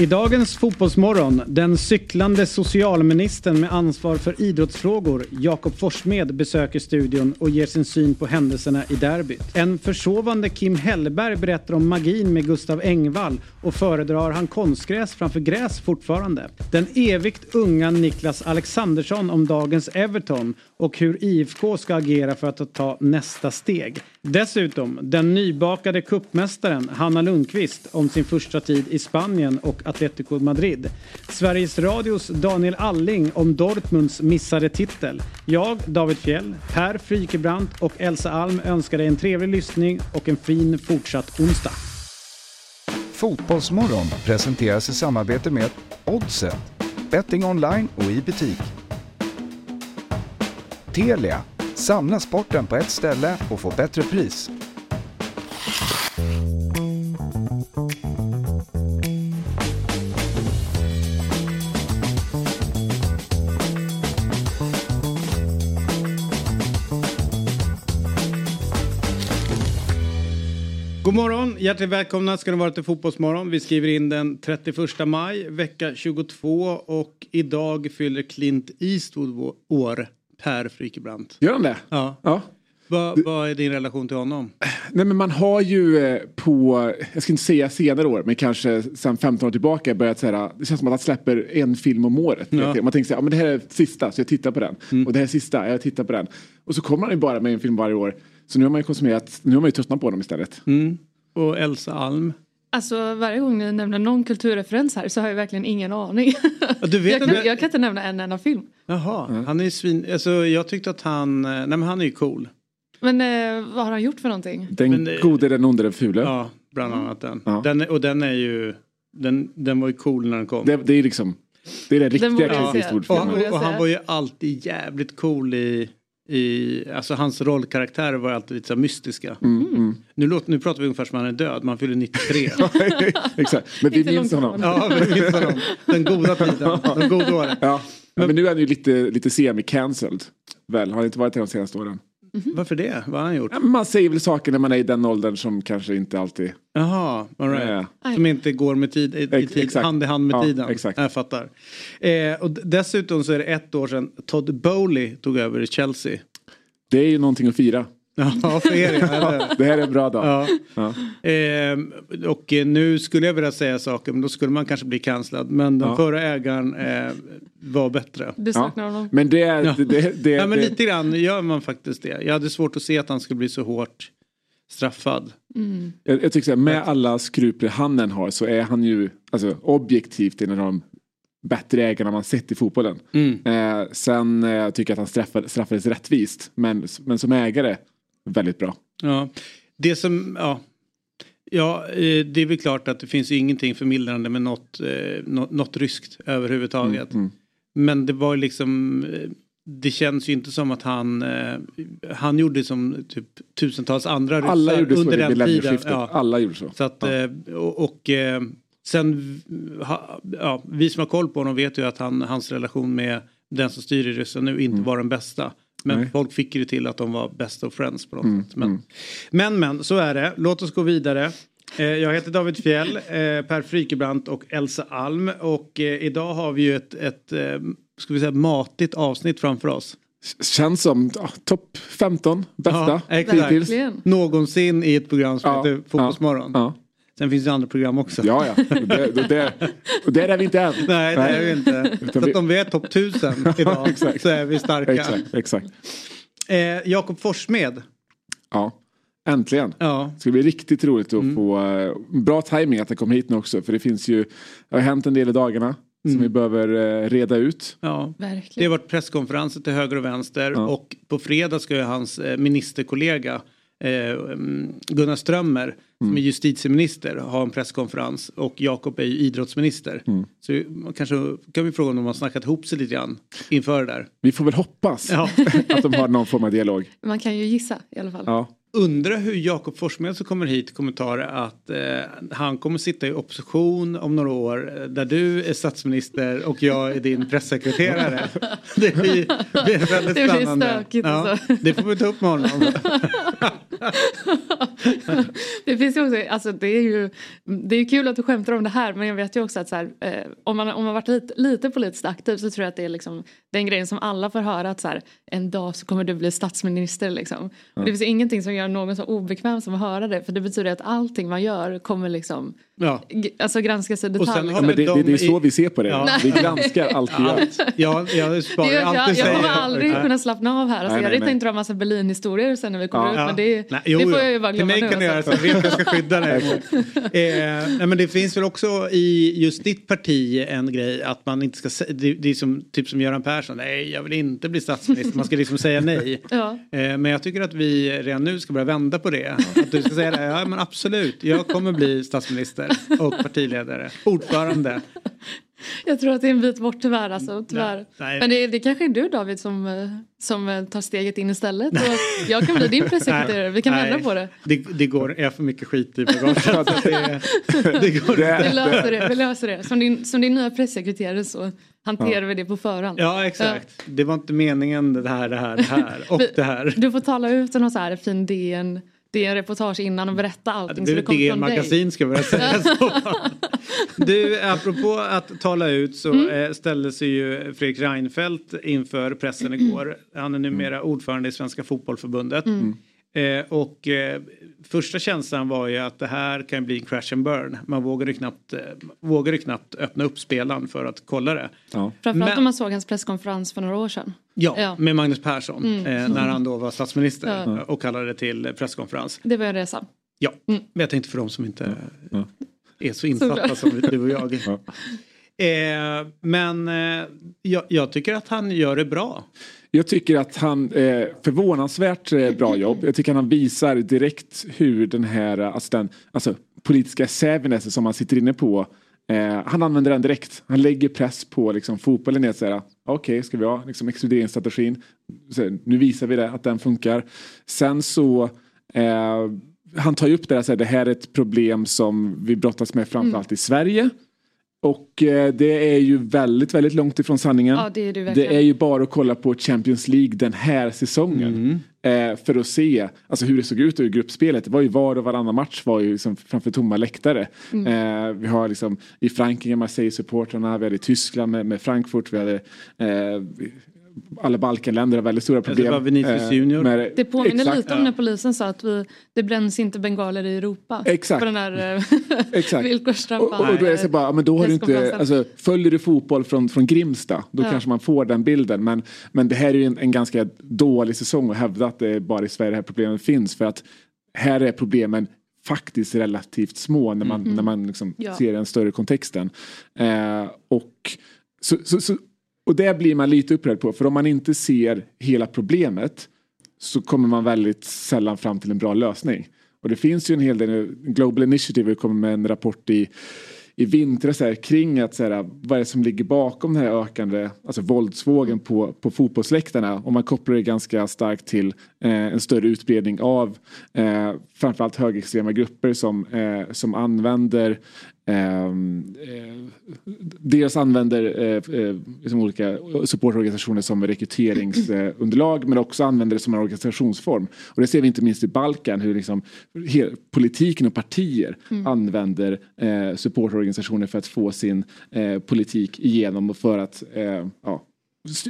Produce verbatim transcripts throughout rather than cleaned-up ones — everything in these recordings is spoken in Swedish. I dagens fotbollsmorgon, den cyklande socialministern med ansvar för idrottsfrågor, Jakob Forssmed, besöker studion och ger sin syn på händelserna i derbyt. En försovande Kim Hellberg berättar om magin med Gustav Engvall och föredrar han konstgräs framför gräs fortfarande. Den evigt unga Niklas Alexandersson om dagens Everton och hur I F K ska agera för att ta nästa steg. Dessutom den nybakade cupmästaren Hanna Lundqvist om sin första tid i Spanien och Atletico Madrid. Sveriges Radios Daniel Alling om Dortmunds missade titel. Jag, David Fjell, Per Frykebrandt och Elsa Alm önskar dig en trevlig lyssning och en fin fortsatt onsdag. Fotbollsmorgon presenteras i samarbete med Oddset, betting online och i butik. Telia, samla sporten på ett ställe och få bättre pris. God morgon, hjärtligt välkomna ska ni vara till Fotbollsmorgon. Vi skriver in den trettioförsta maj, vecka tjugotvå, och idag fyller Clint Eastwood år, Per Frykebrandt. Gör han det? Ja. ja. Vad va är din relation till honom? Nej, men man har ju på, jag ska inte säga senare år, men kanske sedan femton år tillbaka börjat säga, det känns som att man släpper en film om året. Ja. Man tänker så här, ja, men det här är sista, så jag tittar på den. Mm. Och det här är sista, jag tittar på den. Och så kommer han ju bara med en film varje år. Så nu har man ju konsumerat, nu har man ju tröttnat på dem istället. Mm. Och Elsa Alm. Alltså varje gång ni nämner någon kulturreferens här så har jag verkligen ingen aning. Du vet jag, kan, jag kan inte nämna en enda film. Jaha, mm. han är ju svin... Alltså jag tyckte att han... Nej, men han är ju cool. Men eh, vad har han gjort för någonting? Den men, gode, den onde, den fule. Ja, bland annat den. Mm. den och den är ju... Den, den var ju cool när den kom. Det, det är liksom... Det är den riktiga kulturhistorifilmen. Ja. Och, och han var ju alltid jävligt cool i... I, alltså hans rollkaraktärer var alltid lite så mystiska. Mm, mm. Nu, låter, nu pratar vi ungefär som han är död. Man fyller nittiotre. Exakt. Men vi minns honom. Ja, vi minns honom. Den goda tiden. Den goda åren. Ja. Men, men nu är han ju lite, lite semi-cancelled. Väl, har han inte varit det de senaste åren? Mm-hmm. Varför det? Vad har han gjort? Ja, man säger väl saker när man är i den åldern som kanske inte alltid... Jaha, all right. äh. Som inte går med tid, i, i tid hand i hand med ja, tiden. Exakt. Jag fattar. Eh, och dessutom så är det ett år sedan Todd Boehly tog över i Chelsea. Det är ju någonting att fira. Ja, för er. Ja, det här är en bra dag. Ja. Ja. Eh, och nu skulle jag vilja säga saker, men då skulle man kanske bli kanslad. Men den ja. förra ägaren eh, var bättre. Du saknar ja. honom. Men det är... Ja. Det, det, det, ja, men det... lite grann gör man faktiskt det. Jag hade svårt att se att han skulle bli så hårt straffad. Mm. Jag, jag tycker att med alla skrupler han har så är han ju alltså, objektivt en av de bättre ägarna man sett i fotbollen. Mm. Eh, sen eh, tycker jag att han straffades, straffades rättvist. Men, men som ägare... Väldigt bra. Ja, det som, ja, ja, det är väl klart att det finns ingenting förmildrande med något, något, något ryskt överhuvudtaget. Mm, mm. Men det var liksom, det känns ju inte som att han, han gjorde som typ tusentals andra ryssar under den tiden. Alla gjorde så i millennieskiftet, ja. alla gjorde så. Så att, ja. och, och sen, ja, vi som har koll på honom vet ju att han, hans relation med den som styr i Ryssland nu inte mm. var den bästa. Men Nej. folk fick ju till att de var best of friends på något mm, sätt. Men, mm. men men, så är det. Låt oss gå vidare. Eh, jag heter David Fjell, eh, Per Frykebrandt och Elsa Alm. Och eh, idag har vi ju ett, ett eh, ska vi säga, matigt avsnitt framför oss. Känns som ja, topp femton bästa. Ja, exakt. Någonsin i ett program som ja, heter Fotbollsmorgon. Ja, ja. Sen finns det andra program också. Ja, ja. Och det, och det, och det är vi inte än. Nej, det är vi inte. Så att om vi är topp tusen idag så är vi starka. Exakt, exakt. Eh, Jakob Forssmed. Ja, äntligen. Ja. Det ska bli riktigt roligt att mm. få uh, bra timing att han kommer hit nu också. För det finns ju, det har hänt en del i dagarna som mm. vi behöver uh, reda ut. Ja, verkligen. Det har varit presskonferenser till höger och vänster. Ja. Och på fredag ska ju hans uh, ministerkollega Gunnar Strömmer som mm. är justitieminister har en presskonferens och Jakob är ju idrottsminister mm. så kanske kan vi fråga om de har snackat ihop sig lite grann inför det där. Vi får väl hoppas ja. att de har någon form av dialog. Man kan ju gissa i alla fall. Ja. Undrar hur Jakob Forssmed, som kommer hit, kommentarer att eh, han kommer sitta i opposition om några år där du är statsminister och jag är din pressekreterare. Det blir, blir väldigt det blir spännande. Ja, det får vi ta upp med honom. Det finns ju också, alltså det är ju det är kul att du skämtar om det här, men jag vet ju också att så här, eh, om man om man varit lite, lite politiskt aktiv så tror jag att det är liksom den grejen som alla får höra, att så här, en dag så kommer du bli statsminister liksom. Mm. Och det finns ju ingenting som gör någon så obekväm som att höra det, för det betyder att allting man gör kommer liksom ja. g- alltså granskas i detalj. Liksom. Ja, men det, det, det är så vi ser på det. Ja. Vi granskar allt vi gör. Ja, jag sparar jag, jag, alltid jag, jag kommer aldrig det. kunna slappna av här. Alltså, nej, jag ritar inte en massa Berlin-historier sen när vi kommer ja. ut, men det, ja. nej, jo, det får jag ju bara glömma nu. Till mig kan alltså. jag, jag ska skydda dig. eh, nej, men det finns väl också i just ditt parti en grej att man inte ska, det, det är som, typ som Göran Persson, nej jag vill inte bli statsminister, man ska liksom säga nej. ja. eh, men jag tycker att vi redan nu ska börja vända på det. Att du ska säga det, ja men absolut, jag kommer bli statsminister och partiledare, ordförande. Jag tror att det är en bit bort tyvärr, alltså, tyvärr. Nej, nej. Men det, det kanske är du David som, som tar steget in istället och jag kan bli din pressekreterare, vi kan nej. vända på det. det Det går, jag har för mycket skit i bagaget. det, det går det, vi, löser det, vi löser det, som din, som din nya pressekreterare så hanterar ja. vi det på förhand. Ja, exakt. Ja. Det var inte meningen det här, det här, det här och vi, det här. Du får tala ut en så här fin D N. Det är en reportage innan och berätta allting. Det, så det kommer från magasin, ska jag säga så. Du, apropå att tala ut så mm. ställde sig ju Fredrik Reinfeldt inför pressen igår. Han är numera ordförande i Svenska fotbollförbundet. Mm. Eh, och eh, första känslan var ju att det här kan bli en crash and burn. Man vågade knappt, eh, vågade knappt öppna upp spelaren för att kolla det. Ja. Framförallt men, om man såg hans presskonferens för några år sedan. Ja, ja. Med Magnus Persson mm. eh, när han då var statsminister ja. och kallade det till presskonferens. Det var en resa. Ja, mm. men jag tänkte för dem som inte ja. är så insatta som du och jag. Ja. Eh, men eh, jag, jag tycker att han gör det bra. Jag tycker att han eh, förvånansvärt eh, bra jobb. Jag tycker att han visar direkt hur den här alltså den, alltså, politiska sävinessen som han sitter inne på. Eh, han använder den direkt. Han lägger press på liksom, fotbollen. Okej, okay, ska vi ha liksom, exkluderingsstrategin? Så, nu visar vi det, att den funkar. Sen så... Eh, han tar ju upp det här. Så här, det här är ett problem som vi brottas med framförallt mm. i Sverige. Och eh, det är ju väldigt, väldigt långt ifrån sanningen. Ja, det är du verkligen. Det är ju bara att kolla på Champions League den här säsongen. Mm. Eh, för att se alltså, hur det såg ut ur gruppspelet. Det var ju var och varannan match var ju liksom framför tomma läktare. Mm. Eh, vi har liksom i Frankrike Marseille-supporterna. Vi hade i Tyskland med, med Frankfurt. Vi hade... Eh, alla Balkanländer har väldigt stora problem. Ja, det, junior. Med, det påminner exakt, lite om när polisen sa att vi, det bränns inte bengaler i Europa. Exakt. På den här villkorsstrampar. Och, och då är det så bara, men då har du inte, alltså, följer du fotboll från, från Grimsta, då ja. kanske man får den bilden. Men, men det här är ju en, en ganska dålig säsong att hävda att det är bara i Sverige det här problemen finns. För att här är problemen faktiskt relativt små när man, mm. när man liksom ja. ser den större kontexten. Eh, och så... så, så Och det blir man lite upprörd på. För om man inte ser hela problemet så kommer man väldigt sällan fram till en bra lösning. Och det finns ju en hel del. Global Initiative kommer med en rapport i, i vintras här, kring att, så här, vad är det som ligger bakom den här ökande alltså, våldsvågen på, på fotbollsläktarna. Och man kopplar det ganska starkt till eh, en större utbredning av eh, framförallt högerextrema grupper som, eh, som använder... Eh, dels använder eh, eh, liksom olika supportorganisationer som rekryteringsunderlag eh, men också använder det som en organisationsform, och det ser vi inte minst i Balkan hur liksom, he- politiken och partier mm. använder eh, supportorganisationer för att få sin eh, politik igenom och för att eh, ja,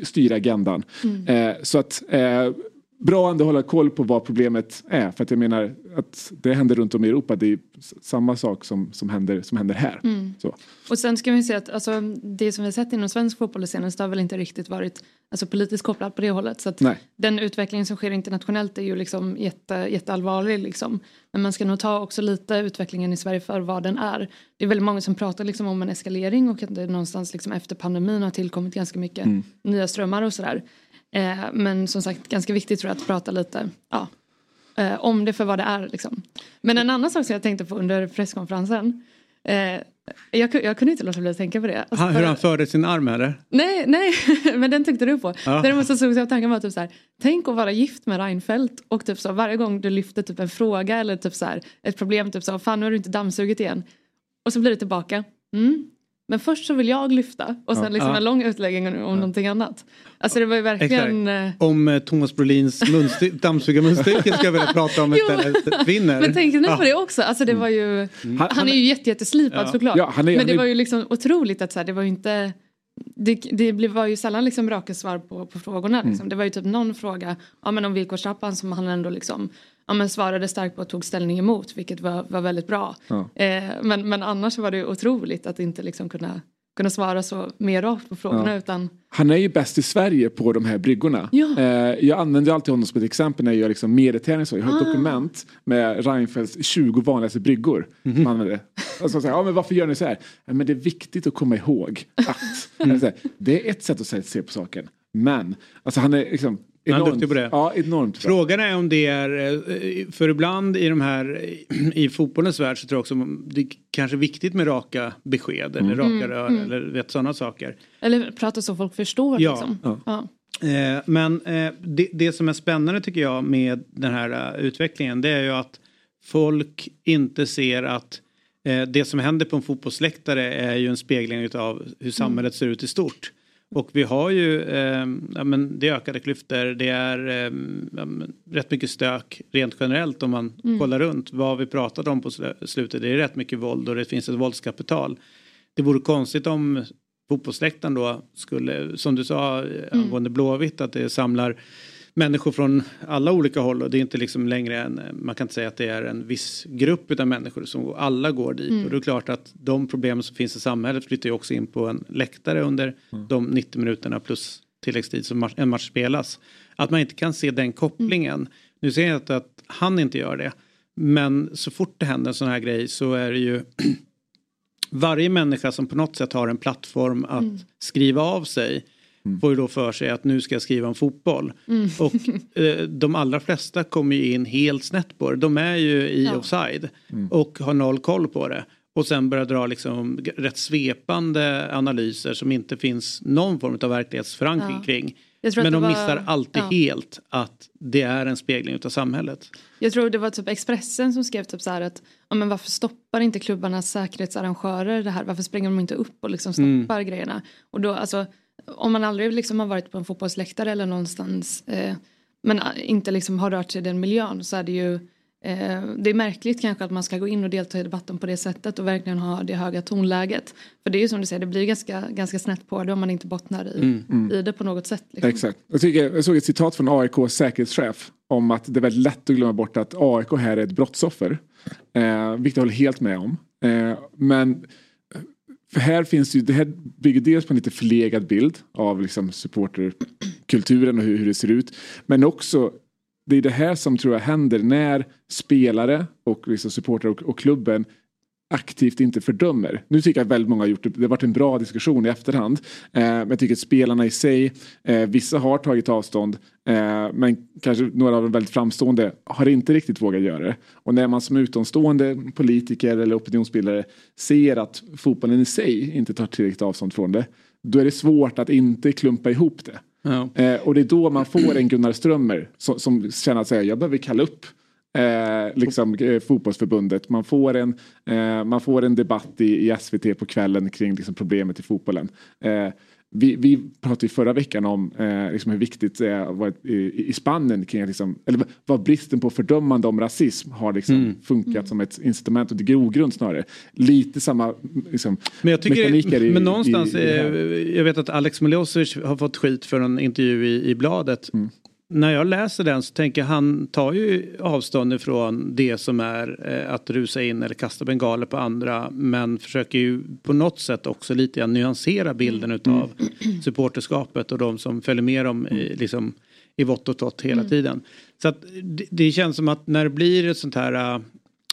styra agendan mm. eh, så att eh, bra ändå att hålla koll på vad problemet är. För att jag menar att det händer runt om i Europa. Det är samma sak som, som, händer, som händer här. Mm. Så. Och sen ska vi se att alltså, det som vi har sett inom svensk fotboll i senaste har väl inte riktigt varit alltså, politiskt kopplat på det hållet. Så att den utvecklingen som sker internationellt är ju liksom jätte, jätteallvarlig. Liksom. Men man ska nog ta också lite utvecklingen i Sverige för vad den är. Det är väldigt många som pratar liksom, om en eskalering. Och att det någonstans liksom, efter pandemin har tillkommit ganska mycket mm. nya strömmar och sådär. Men som sagt, ganska viktigt tror jag att prata lite ja, om det för vad det är. Liksom. Men en annan sak som jag tänkte på under presskonferensen Eh, jag, jag kunde inte låta bli att tänka på det. Alltså, han, hur bara... han förde sin arm eller? Nej, nej, men den tyckte du på. Ja. Däremot så såg jag tanken var typ så här, tänk att vara gift med Reinfeldt och typ så varje gång du lyfter typ en fråga eller typ så här, ett problem typ så, fan nu har du inte dammsugit igen. Och så blir det tillbaka. Mm. Men först så vill jag lyfta. Och sen ja, liksom ja. en lång utläggning om ja. någonting annat. Alltså det var ju verkligen... Exakt. Om eh, Thomas Brolins munsti- dammsugarmunstycke ska jag väl prata om istället. Vinner. Men tänk ni ja. på det också. Alltså det var ju... Mm. Han, han, han är ju jätte, jätteslipad ja. såklart. Ja, han är, Men han är, det var ju liksom otroligt att så här, det var ju inte... Det, det var ju sällan liksom raka svar på, på frågorna. Liksom. Mm. Det var ju typ någon fråga ja, men om villkorstrappan som han ändå liksom... Ja, men svarade starkt på och tog ställning emot, vilket var, var väldigt bra. Ja. Eh, men, men annars var det ju otroligt att inte liksom kunna, kunna svara så mer rakt på frågorna. Ja. Utan... Han är ju bäst i Sverige på de här bryggorna. Ja. Eh, jag använder alltid honom som ett exempel när jag gör liksom meditering. Så jag har ah. ett dokument med Reinfeldts tjugo vanligaste bryggor. Mm-hmm. Man använder det. Och så säger, ja, men varför gör ni så här? Ja, men det är viktigt att komma ihåg att... Mm. Här, det är ett sätt att se på saken. Men, alltså han är liksom... Enormt. Det. Ja, enormt. Frågan är om det är, för ibland i de här i fotbollens värld så tror jag också det är kanske viktigt med raka besked mm. eller raka mm, rör mm. eller vet sådana saker. Eller prata så folk förstår ja. liksom. Ja. Ja. Eh, men eh, det, det som är spännande tycker jag med den här uh, utvecklingen, det är ju att folk inte ser att eh, det som händer på en fotbollsläktare är ju en spegling av hur samhället ser ut i stort. Och vi har ju, eh, ja, men det är ökade klyftor, det är eh, ja, rätt mycket stök rent generellt om man mm. kollar runt. Vad vi pratade om på slutet, det är rätt mycket våld och det finns ett våldskapital. Det vore konstigt om fotbollsläktaren då skulle, som du sa mm. angående Blåvitt, att det samlar människor från alla olika håll. Och det är inte liksom längre en, man kan inte säga att det är en viss grupp utan människor som alla går dit. Mm. Och det är klart att de problem som finns i samhället flyttar ju också in på en läktare under mm. de nittio minuterna plus tilläggstid som en match spelas. Att man inte kan se den kopplingen. Mm. Nu ser jag inte att han inte gör det. Men så fort det händer en sån här grej så är det ju varje människa som på något sätt har en plattform att mm. skriva av sig. Mm. Får ju då för sig att nu ska jag skriva om fotboll. Mm. Och eh, de allra flesta kommer ju in helt snett på det. De är ju i ja. offside mm. och har noll koll på det. Och sen börjar dra liksom rätt svepande analyser som inte finns någon form av verklighetsförankring ja. kring. Men de var... missar alltid ja. helt att det är en spegling av samhället. Jag tror det var typ Expressen som skrev typ så här att ja, men varför stoppar inte klubbarnas säkerhetsarrangörer det här? Varför springer de inte upp och liksom stoppar mm. grejerna? Och då alltså... Om man aldrig liksom har varit på en fotbollsläktare eller någonstans eh, men inte liksom har rört sig i den miljön så är det ju eh, det är märkligt kanske att man ska gå in och delta i debatten på det sättet och verkligen ha det höga tonläget. För det är ju som du säger, det blir ganska, ganska snett på det om man inte bottnar i, mm, mm. i det på något sätt. Liksom. Exakt. Jag, tycker, jag såg ett citat från A I Ks säkerhetschef om att det är väldigt lätt att glömma bort att A I K här är ett brottsoffer. Eh, vilket jag håller helt med om. Eh, men... För här finns ju, det här bygger dels på en lite förlegad bild av liksom supporterkulturen och hur, hur det ser ut. Men också, det är det här som tror jag händer när spelare och liksom supporter och, och klubben aktivt inte fördömer. Nu tycker jag väldigt många har gjort det. Det har varit en bra diskussion i efterhand. Eh, men jag tycker att spelarna i sig, eh, vissa har tagit avstånd. Eh, men kanske några av de väldigt framstående har inte riktigt vågat göra det. Och när man som utomstående politiker eller opinionsbildare ser att fotbollen i sig inte tar tillräckligt avstånd från det. Då är det svårt att inte klumpa ihop det. Ja. Eh, och det är då man får en Gunnar Strömmer som, som känner att säga, jag behöver kalla upp. Eh, liksom eh, fotbollsförbundet. Man får en, eh, man får en debatt i, i S V T på kvällen kring liksom, problemet i fotbollen. Eh, vi, vi pratade förra veckan om eh, liksom hur viktigt det eh, var i, i Spanien kring liksom, eller vad bristen på fördömande om rasism har liksom, mm. funkat mm. som ett incitament och grogrund snarare. Lite samma liksom, men jag tycker, mekaniker i, men någonstans i, i jag vet att Alex Milosevic har fått skit för en intervju i, i Bladet. Mm. När jag läser den så tänker jag, han tar ju avstånd från det som är eh, att rusa in eller kasta bengaler på andra. Men försöker ju på något sätt också lite grann nyansera bilden utav mm. supporterskapet och de som följer med dem i, liksom, i vått och tott hela mm. tiden. Så att det, det känns som att när det blir ett sånt här uh,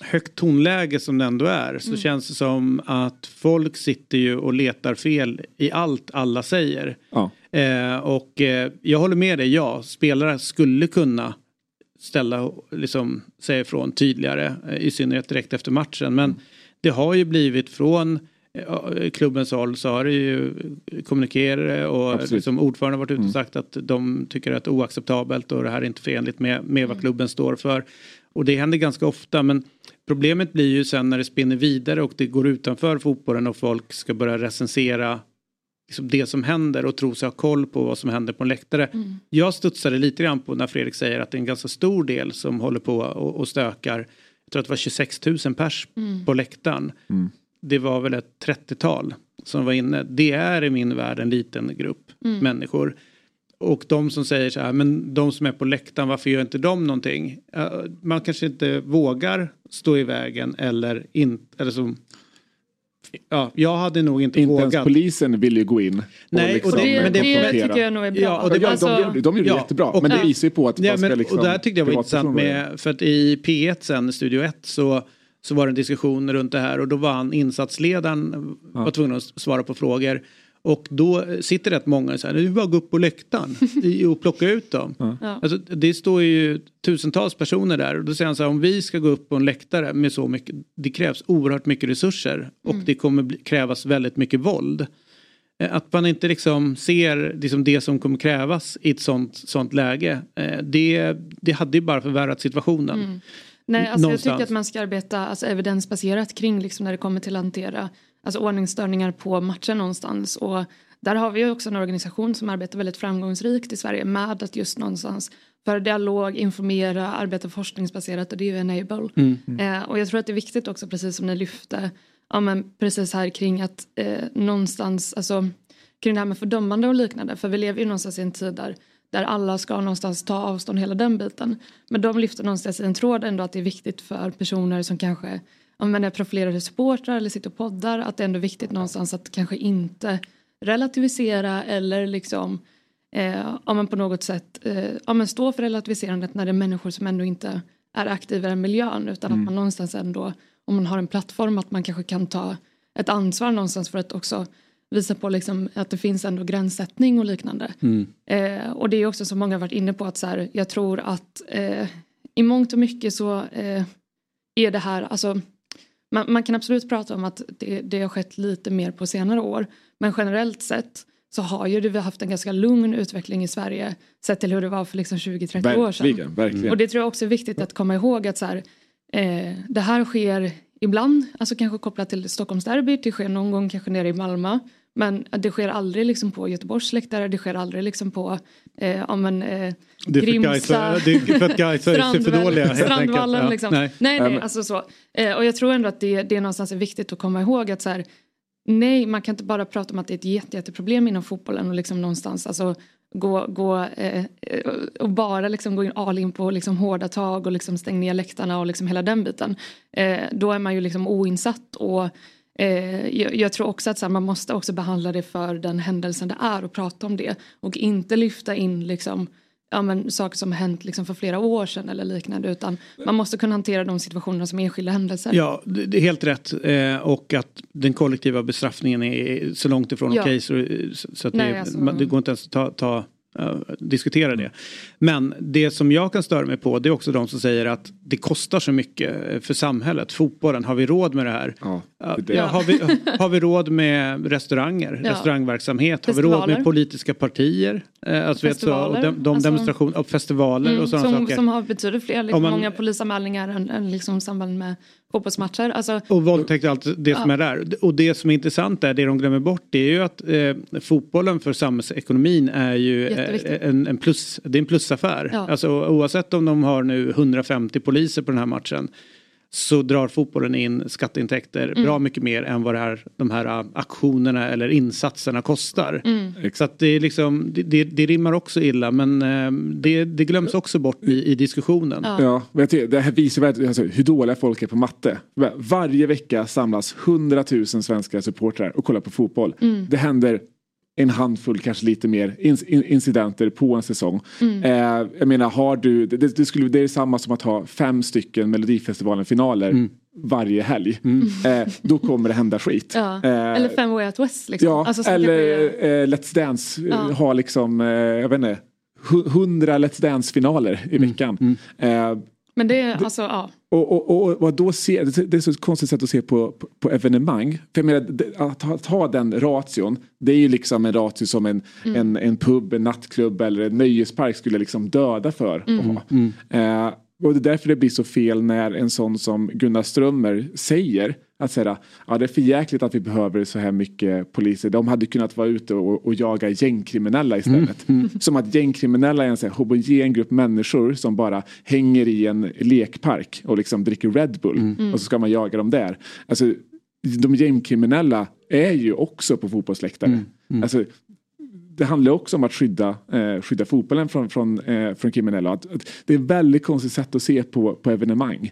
högt tonläge som det ändå är så mm. känns det som att folk sitter ju och letar fel i allt alla säger. Ja. Eh, och eh, jag håller med dig, ja, spelare skulle kunna ställa, liksom, säga ifrån tydligare, eh, i synnerhet direkt efter matchen, men mm. det har ju blivit från klubbens håll så har det ju kommunikerare och liksom ordförande varit ute och mm. sagt att de tycker att det är oacceptabelt och det här är inte förenligt med, med vad klubben står för. Och det händer ganska ofta, men problemet blir ju sen när det spinner vidare och det går utanför fotbollen och folk ska börja recensera liksom det som händer och tro sig ha koll på vad som händer på en läktare. Mm. Jag studsade lite grann på när Fredrik säger att det är en ganska stor del som håller på och, och stökar. Jag tror att det var tjugosex tusen pers mm. på läktaren. Mm. Det var väl ett trettiotal som var inne. Det är i min värld en liten grupp mm. människor. Och de som säger så här, men de som är på läktaren, varför gör inte de någonting? Man kanske inte vågar stå i vägen eller inte, eller som... Ja, jag hade nog inte, inte vågat. Inte ens polisen ville ju gå in. Och nej, liksom, och det, men det, det tycker jag nog är bra. Ja, och det, ja, alltså, de, de, de, de gjorde ja, jättebra, och, men det visar ju på att ja, man ska men, liksom... Och det här tyckte jag var intressant med, för att i P ett sen, Studio ett, så, så var det en diskussion runt det här. Och då var han, insatsledaren, ja. var tvungen att svara på frågor. Och då sitter rätt många och säger, nu bara gå upp på läktaren och plocka ut dem. Ja. Alltså, det står ju tusentals personer där. Och då säger han så här, om vi ska gå upp på en läktare med så mycket, det krävs oerhört mycket resurser. Och mm. det kommer bli, krävas väldigt mycket våld. Att man inte liksom ser liksom det som kommer krävas i ett sånt, sånt läge. Det, det hade ju bara förvärrat situationen. Mm. Nej, alltså någonstans. Jag tycker att man ska arbeta alltså, evidensbaserat kring liksom, när det kommer till att hantera... Alltså ordningsstörningar på matcher någonstans. Och där har vi ju också en organisation som arbetar väldigt framgångsrikt i Sverige med att just någonstans för dialog, informera, arbeta forskningsbaserat, och det är ju Enable. Mm. Eh, och jag tror att det är viktigt också, precis som ni lyfte, ja, men precis här kring att eh, någonstans, alltså kring det här med fördömande och liknande. För vi lever ju någonstans i en tid där, där alla ska någonstans ta avstånd hela den biten. Men de lyfter någonstans i en tråd ändå att det är viktigt för personer som kanske... om man är profilerade supportrar eller sitter och poddar, att det är ändå viktigt någonstans att kanske inte relativisera eller liksom eh, om man på något sätt eh, om man står för relativiserandet när det är människor som ändå inte är aktiva i miljön, utan mm. att man någonstans ändå, om man har en plattform, att man kanske kan ta ett ansvar någonstans för att också visa på liksom att det finns ändå gränssättning och liknande. Mm. Eh, och det är också som många har varit inne på att så här, jag tror att eh, i mångt och mycket så eh, är det här, alltså Man, man kan absolut prata om att det, det har skett lite mer på senare år. Men generellt sett så har ju det, vi har haft en ganska lugn utveckling i Sverige. Sett till hur det var för liksom tjugo trettio år sedan. Verkligen, verkligen. Och det tror jag också är viktigt att komma ihåg. Att så här, eh, det här sker ibland. Alltså kanske kopplat till Stockholms derby. Det sker någon gång kanske nere i Malmö. Men det sker aldrig liksom på Göteborgs läktare. Det sker aldrig liksom på eh, om en, eh, Grimsta. Det är för att Gaisa är för dåliga. Strandvallen ja, liksom. Nej, nej, nej um. alltså så. Eh, och jag tror ändå att det, det är någonstans är viktigt att komma ihåg att så här, nej, man kan inte bara prata om att det är ett jätte, jätteproblem inom fotbollen och liksom någonstans alltså gå, gå eh, och bara liksom gå in all in på liksom hårda tag och liksom stäng ner läktarna och liksom hela den biten. Eh, då är man ju liksom oinsatt och Eh, jag, jag tror också att så här, man måste också behandla det för den händelsen det är och prata om det och inte lyfta in liksom, ja, men, saker som har hänt liksom, för flera år sedan eller liknande, utan man måste kunna hantera de situationerna som enskilda händelser. Ja, det, det är helt rätt eh, och att den kollektiva bestraffningen är så långt ifrån ja. okej så, så att nej, det, alltså, man, det går inte ens att ta, ta, uh, diskutera det. Men det som jag kan störa mig på, det är också de som säger att det kostar så mycket för samhället. Fotbollen, har vi råd med det här? Ja, det. Ja, har, vi, har vi råd med restauranger, ja. restaurangverksamhet? Festivaler. Har vi råd med politiska partier? Alltså, festivaler. Vet så, de de alltså, demonstrationer och festivaler mm, och sådana som, saker. Som har betydligt fler, liksom, man, många polisanmälningar än, än liksom samband med fotbollsmatcher. Alltså, och våldtäkt och allt det ja. som är där. Och det som är intressant är, det de glömmer bort, det är ju att eh, fotbollen för samhällsekonomin är ju eh, en, en plus, det är en plusaffär. Ja. Alltså, oavsett om de har nu hundrafemtio poliser på den här matchen, så drar fotbollen in skatteintäkter mm. bra mycket mer än vad det här, de här aktionerna eller insatserna kostar. Mm. Så att det, är liksom, det, det, det rimmar också illa, men det, det glöms också bort i, i diskussionen. Ja, ja, vet du, det här visar alltså, hur dåliga folk är på matte. Varje vecka samlas hundratusen svenska supportrar och kollar på fotboll. Mm. Det händer en handfull, kanske lite mer incidenter på en säsong. Mm. Eh, jag menar, har du... Det, det, skulle, det är samma som att ha fem stycken Melodifestivalen-finaler mm. varje helg. Mm. Eh, då kommer det hända skit. Ja. Eh, eller fem Way Out West, liksom. Ja, alltså, eller eh, Let's Dance ja. har liksom, eh, jag vet inte, hundra Let's Dance-finaler i veckan. Mm. Mm. Eh, Men det är alltså, ja. Och, och, och, och vad då ser, det är så konstigt sätt att se på, på, på evenemang. För jag menar, att, att ha den ration, det är ju liksom en ratio som en, mm. en, en pub, en nattklubb eller en nöjespark skulle liksom döda för. Mm. Mm. Eh, och det är därför det blir så fel när en sån som Gunnar Strömmer säger att säga, ja, det är för jäkligt att vi behöver så här mycket poliser. De hade kunnat vara ute och, och jaga gängkriminella istället. Mm. Mm. Som att gängkriminella är en så här homogen grupp människor som bara hänger i en lekpark och liksom dricker Red Bull. Mm. Och så ska man jaga dem där. Alltså, de gängkriminella är ju också på fotbollsläktare. Mm. Mm. Alltså, det handlar också om att skydda, eh, skydda fotbollen från, från, eh, från kriminella. Att, att det är ett väldigt konstigt sätt att se på, på evenemang.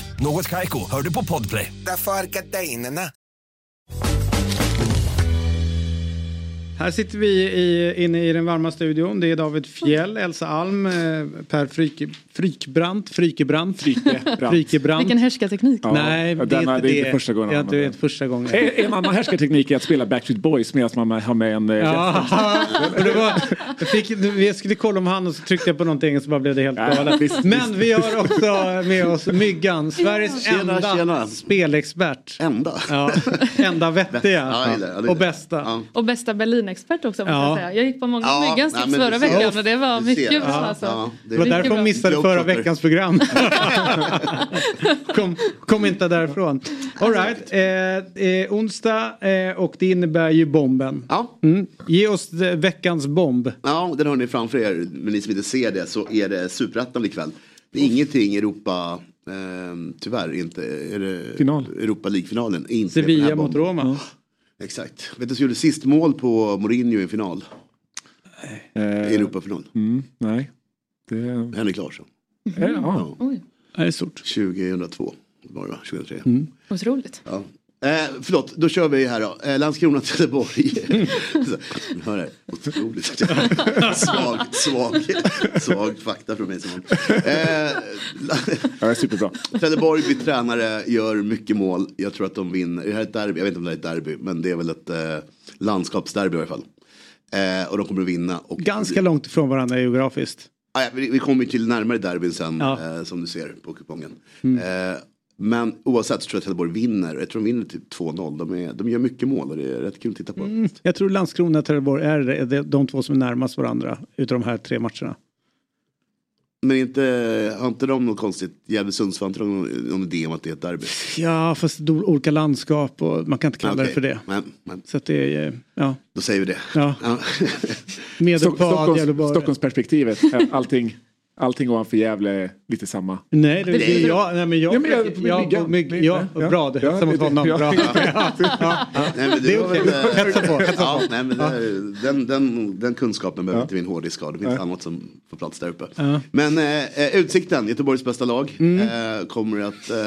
Något Kajko, hör du på Podplay. Därför är gardinerna. Här sitter vi i, inne i den varma studion. Det är David Fjell, Elsa Alm, Per Fryke, Frykebrandt, Frykebrandt. Frykebrandt. Frykebrandt. Vilken härskarteknik. Ja. Nej, det, denna, det är inte det. Första gången. Jag, det är inte första gången. Är, är mamma härskarteknik är att spela Backstreet Boys medan mamma har med en... Ja, och det var, jag, fick, jag skulle kolla om han och så tryckte jag på någonting och så bara blev det helt galet. Ja, visst, Men visst. Vi har också med oss Myggan, Sveriges tjena, enda tjena. spelexpert. Enda? Ja, enda vettiga. Ja, det är det. Och bästa. Ja. Och bästa Berlin. Expert också, ja. jag, säga. jag gick på många ja, Myggans tips förra veckan och det var mycket bra. Alltså. Ja, det var därför hon missade förra veckans program. kom, kom inte därifrån. All right. eh, eh, onsdag eh, och det innebär ju bomben. Ja. Mm. Ge oss veckans bomb. Ja, den har ni framför er. Men ni som inte ser det så är det superettan ikväll. Det är ingenting i Europa... Eh, tyvärr inte. Är det final. Europa League-finalen. Inte Sevilla mot Roma. Ja. Exakt. Vet du så gjorde sist mål på Mourinho i en final? Eh, Europa-final. Mm, nej. Det... Han är klar så. Mm. Mm. Ja. Oj. Det är stort. tjugohundratvå var det, va? tjugohundratre. Mm. Otroligt. Ja. Eh, förlåt, då kör vi här då. Eh, Landskrona, Trelleborg. Hör här. Otroligt. svag, svag, svag fakta från mig. Eh, ja, superbra. Trelleborg blir tränare, gör mycket mål. Jag tror att de vinner. Det här är ett derby, jag vet inte om det är ett derby. Men det är väl ett eh, landskapsderby i alla fall. Eh, och de kommer att vinna. Och ganska vi... långt ifrån varandra geografiskt. Ah, ja, vi, vi kommer till närmare derbyn sen, ja. eh, som du ser på kupongen. Mm. Eh, Men oavsett så tror jag att Trelleborg vinner. Jag tror de vinner typ två noll. De, är, de gör mycket mål och det är rätt kul att titta på. Mm, jag tror Landskrona och Trelleborg är, det, är de två som är närmast varandra utav de här tre matcherna. Men inte, har inte de något konstigt? Gävle Sundsvall, inte de någon idé om att det är ett derby? Ja, fast olika landskap och man kan inte kalla okay. det för det. Men, men. Så att det är, ja. Då säger vi det. Ja. Ja. Medelpad, Gävleborg. Stockholmsperspektivet, allting. Allting ovanför Gävle lite samma. Nej, det är jag. Nej, men jag. Ja, men jag, jag, jag, mig, jag ja, bra det. Ja, det, det, någon, ja, bra. Ja, ja, ja. Nej, men det är okej. Hetsa på. Ja, nej, men det, den, den, den kunskapen behöver ja. inte min hårddiskad. Det finns ja. annat som får plats där uppe. Ja. Men eh, Utsikten, Göteborgs bästa lag, mm. eh, kommer att eh,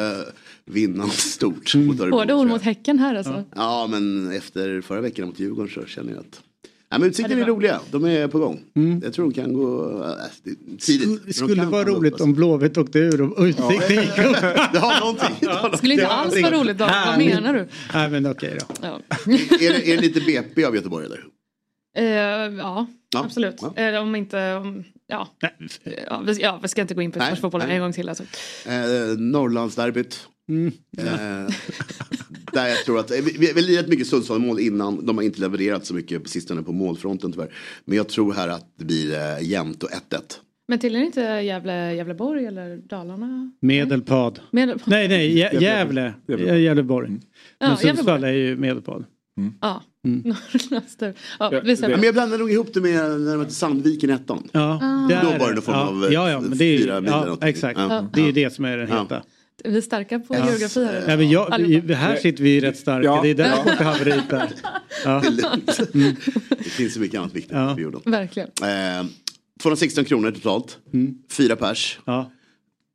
vinna stort. Mm. Mot Örebro, både ord mot Häcken här alltså. Ja. ja, men efter förra veckan mot Djurgården så känner jag att... Ja, men Utsikten är roliga. De är på gång. Mm. Jag tror de kan gå äh, tidigt. Det skulle de vara roligt upp, om Blåvitt åkte ur och Utsikten gick upp. Det har någonting. Det har skulle inte alls vara roligt då. Vad menar du? Nej, men okej då. Ja. är, det, är det lite B P av Göteborg eller? Uh, ja, ja, absolut. Ja. Om inte... Om... Ja. Ja, vi, ja, vi ska inte gå in på sportfotbollen en gång till. Alltså. Eh, Norrlandsderbyt. Mm. Eh, där jag tror att vi, vi, vi lirat mycket Sundsvall-mål innan. De har inte levererat så mycket på sistone på målfronten tyvärr. Men jag tror här att det blir eh, jämnt och ett ett. Men till är inte Gävle, Gävleborg eller Dalarna? Medelpad. Medelpad. Nej, nej, Gävle. Gävle. Gävle. Gävleborg. Mm. Men ja, Sundsvall Gävleborg. Är ju Medelpad. Mm. Ja. Mm. ja, men jag blandade nog ihop det med när de hette Sandviken ettan. Ja, ah. Då var det någon form ja. av ja, ja, men det är, fyra ja, exakt. Ja. Ja. Det är ju det som är den heta. Ja. Vi är starka på ja. geografi här. Ja, men jag, vi, här sitter vi rätt starka. Ja. Det är där ja. borta haveriter. Ja. Det, mm. det finns så mycket annat viktigt. Ja. Verkligen. Eh, tvåhundrasexton kronor totalt. Mm. Fyra pers. Ja.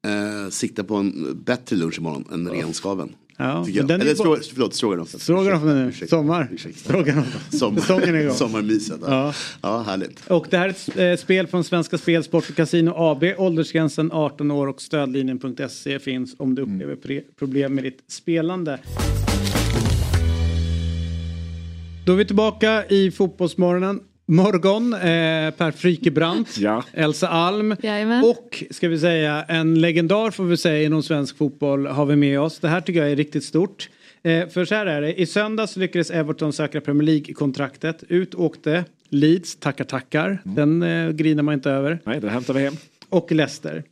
Eh, sikta på en bättre lunch imorgon än ja. renskaven. Ja, den eller strå, förlåt, stroganoff. Stroganoff nu, sommar. Stroganoff. Sommar. Sommarmyset. Ja. Ja, härligt. Och det här är ett spel från Svenska Spel, Sport och Casino A B. Åldersgränsen arton år och stödlinjen punkt se finns om du upplever pre- problem med ditt spelande. Då är vi tillbaka i fotbollsmorgonen. Morgon, eh, Per Frykebrandt, ja. Elsa Alm. Jajamän. Och ska vi säga en legendar får vi säga inom svensk fotboll har vi med oss. Det här tycker jag är riktigt stort. Eh, för så här är det, i söndags lyckades Everton säkra Premier League-kontraktet. Ut åkte Leeds, tackar tackar. Mm. Den eh, grinar man inte över. Nej, det hämtar vi hem. Och Leicester.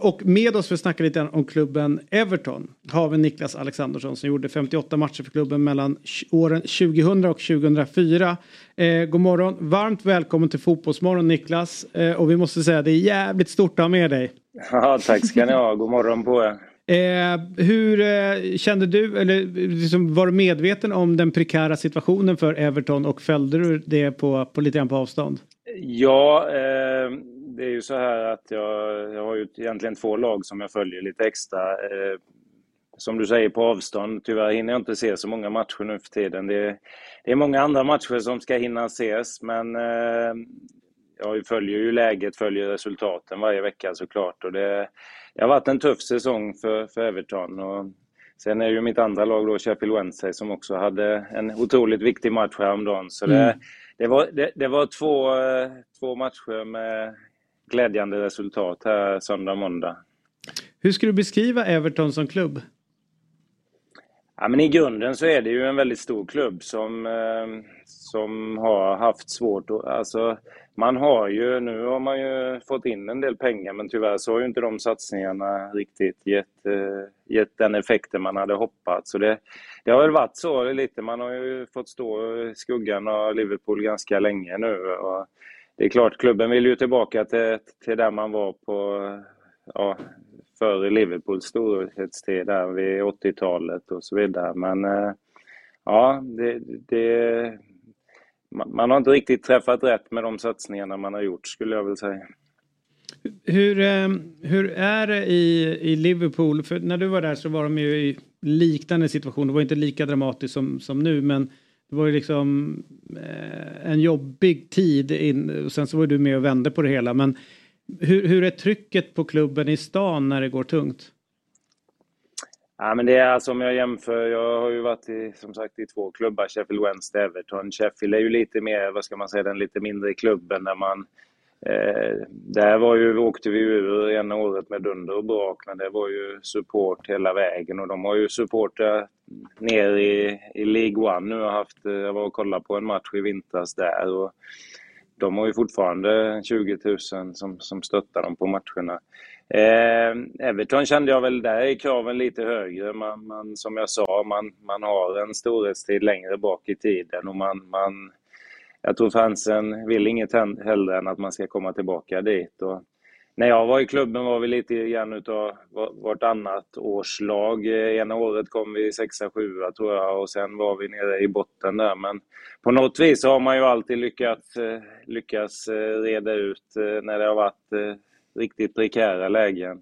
Och med oss för att snacka lite om klubben Everton har vi Niklas Alexandersson som gjorde femtioåtta matcher för klubben mellan åren tjugohundra och tjugohundrafyra. Eh, god morgon, varmt välkommen till Fotbollsmorgon Niklas. Eh, och vi måste säga det är jävligt stort att ha med dig. Ja, tack ska ni ha, god morgon på er. Eh, hur eh, kände du, eller liksom, var du medveten om den prekära situationen för Everton och följde du det på, på lite grann på avstånd? Ja, eh... det är ju så här att jag, jag har ju egentligen två lag som jag följer lite extra. Eh, som du säger på avstånd, tyvärr hinner jag inte se så många matcher nu för tiden. Det, det är många andra matcher som ska hinna ses, men eh, jag följer ju läget, följer resultaten varje vecka såklart. Och det, det har varit en tuff säsong för, för Everton. Och sen är ju mitt andra lag då, Sheffield Wednesday, som också hade en otroligt viktig match häromdagen. Så det, mm. det, var, det, det var två, två matcher med glädjande resultat här söndag och måndag. Hur skulle du beskriva Everton som klubb? Ja, men i grunden så är det ju en väldigt stor klubb som, som har haft svårt. Alltså, man har ju, nu har man ju fått in en del pengar, men tyvärr så har ju inte de satsningarna riktigt gett, gett den effekten man hade hoppats. Så det, det har väl varit så lite. Man har ju fått stå i skuggan av Liverpool ganska länge nu och det är klart, klubben vill ju tillbaka till, till där man var på, ja, före Liverpools storhetstid där vid åttiotalet och så vidare. Men ja, det, det, man har inte riktigt träffat rätt med de satsningarna man har gjort skulle jag väl säga. Hur, hur är det i, i Liverpool? För när du var där så var de ju i liknande situation. Det var inte lika dramatiskt som, som nu, men det var ju liksom eh, en jobbig tid in, och sen så var du med och vände på det hela. Men hur, hur är trycket på klubben i stan när det går tungt? Ja, men det är alltså om jag jämför, jag har ju varit i, som sagt, i två klubbar, Sheffield Wednesday, Everton. Sheffield är ju lite mer, vad ska man säga, den lite mindre klubben där man eh, där var ju, åkte vi ur ena året med dunder och brak, men det var ju support hela vägen och de har ju supportat ner i, i League One nu har haft, jag var och kollade på en match i vintras där och de har ju fortfarande tjugo tusen som, som stöttar dem på matcherna. Eh, Everton kände jag väl, där är kraven lite högre, man, man, som jag sa man, man har en storhetstid längre bak i tiden och man, man jag tror fansen vill inget hellre än att man ska komma tillbaka dit och när jag var i klubben var vi lite grann utav vartannat årslag. Ena året kom vi sexa sjua tror jag och sen var vi nere i botten där. Men på något vis har man ju alltid lyckats, lyckats reda ut när det har varit riktigt prekära lägen.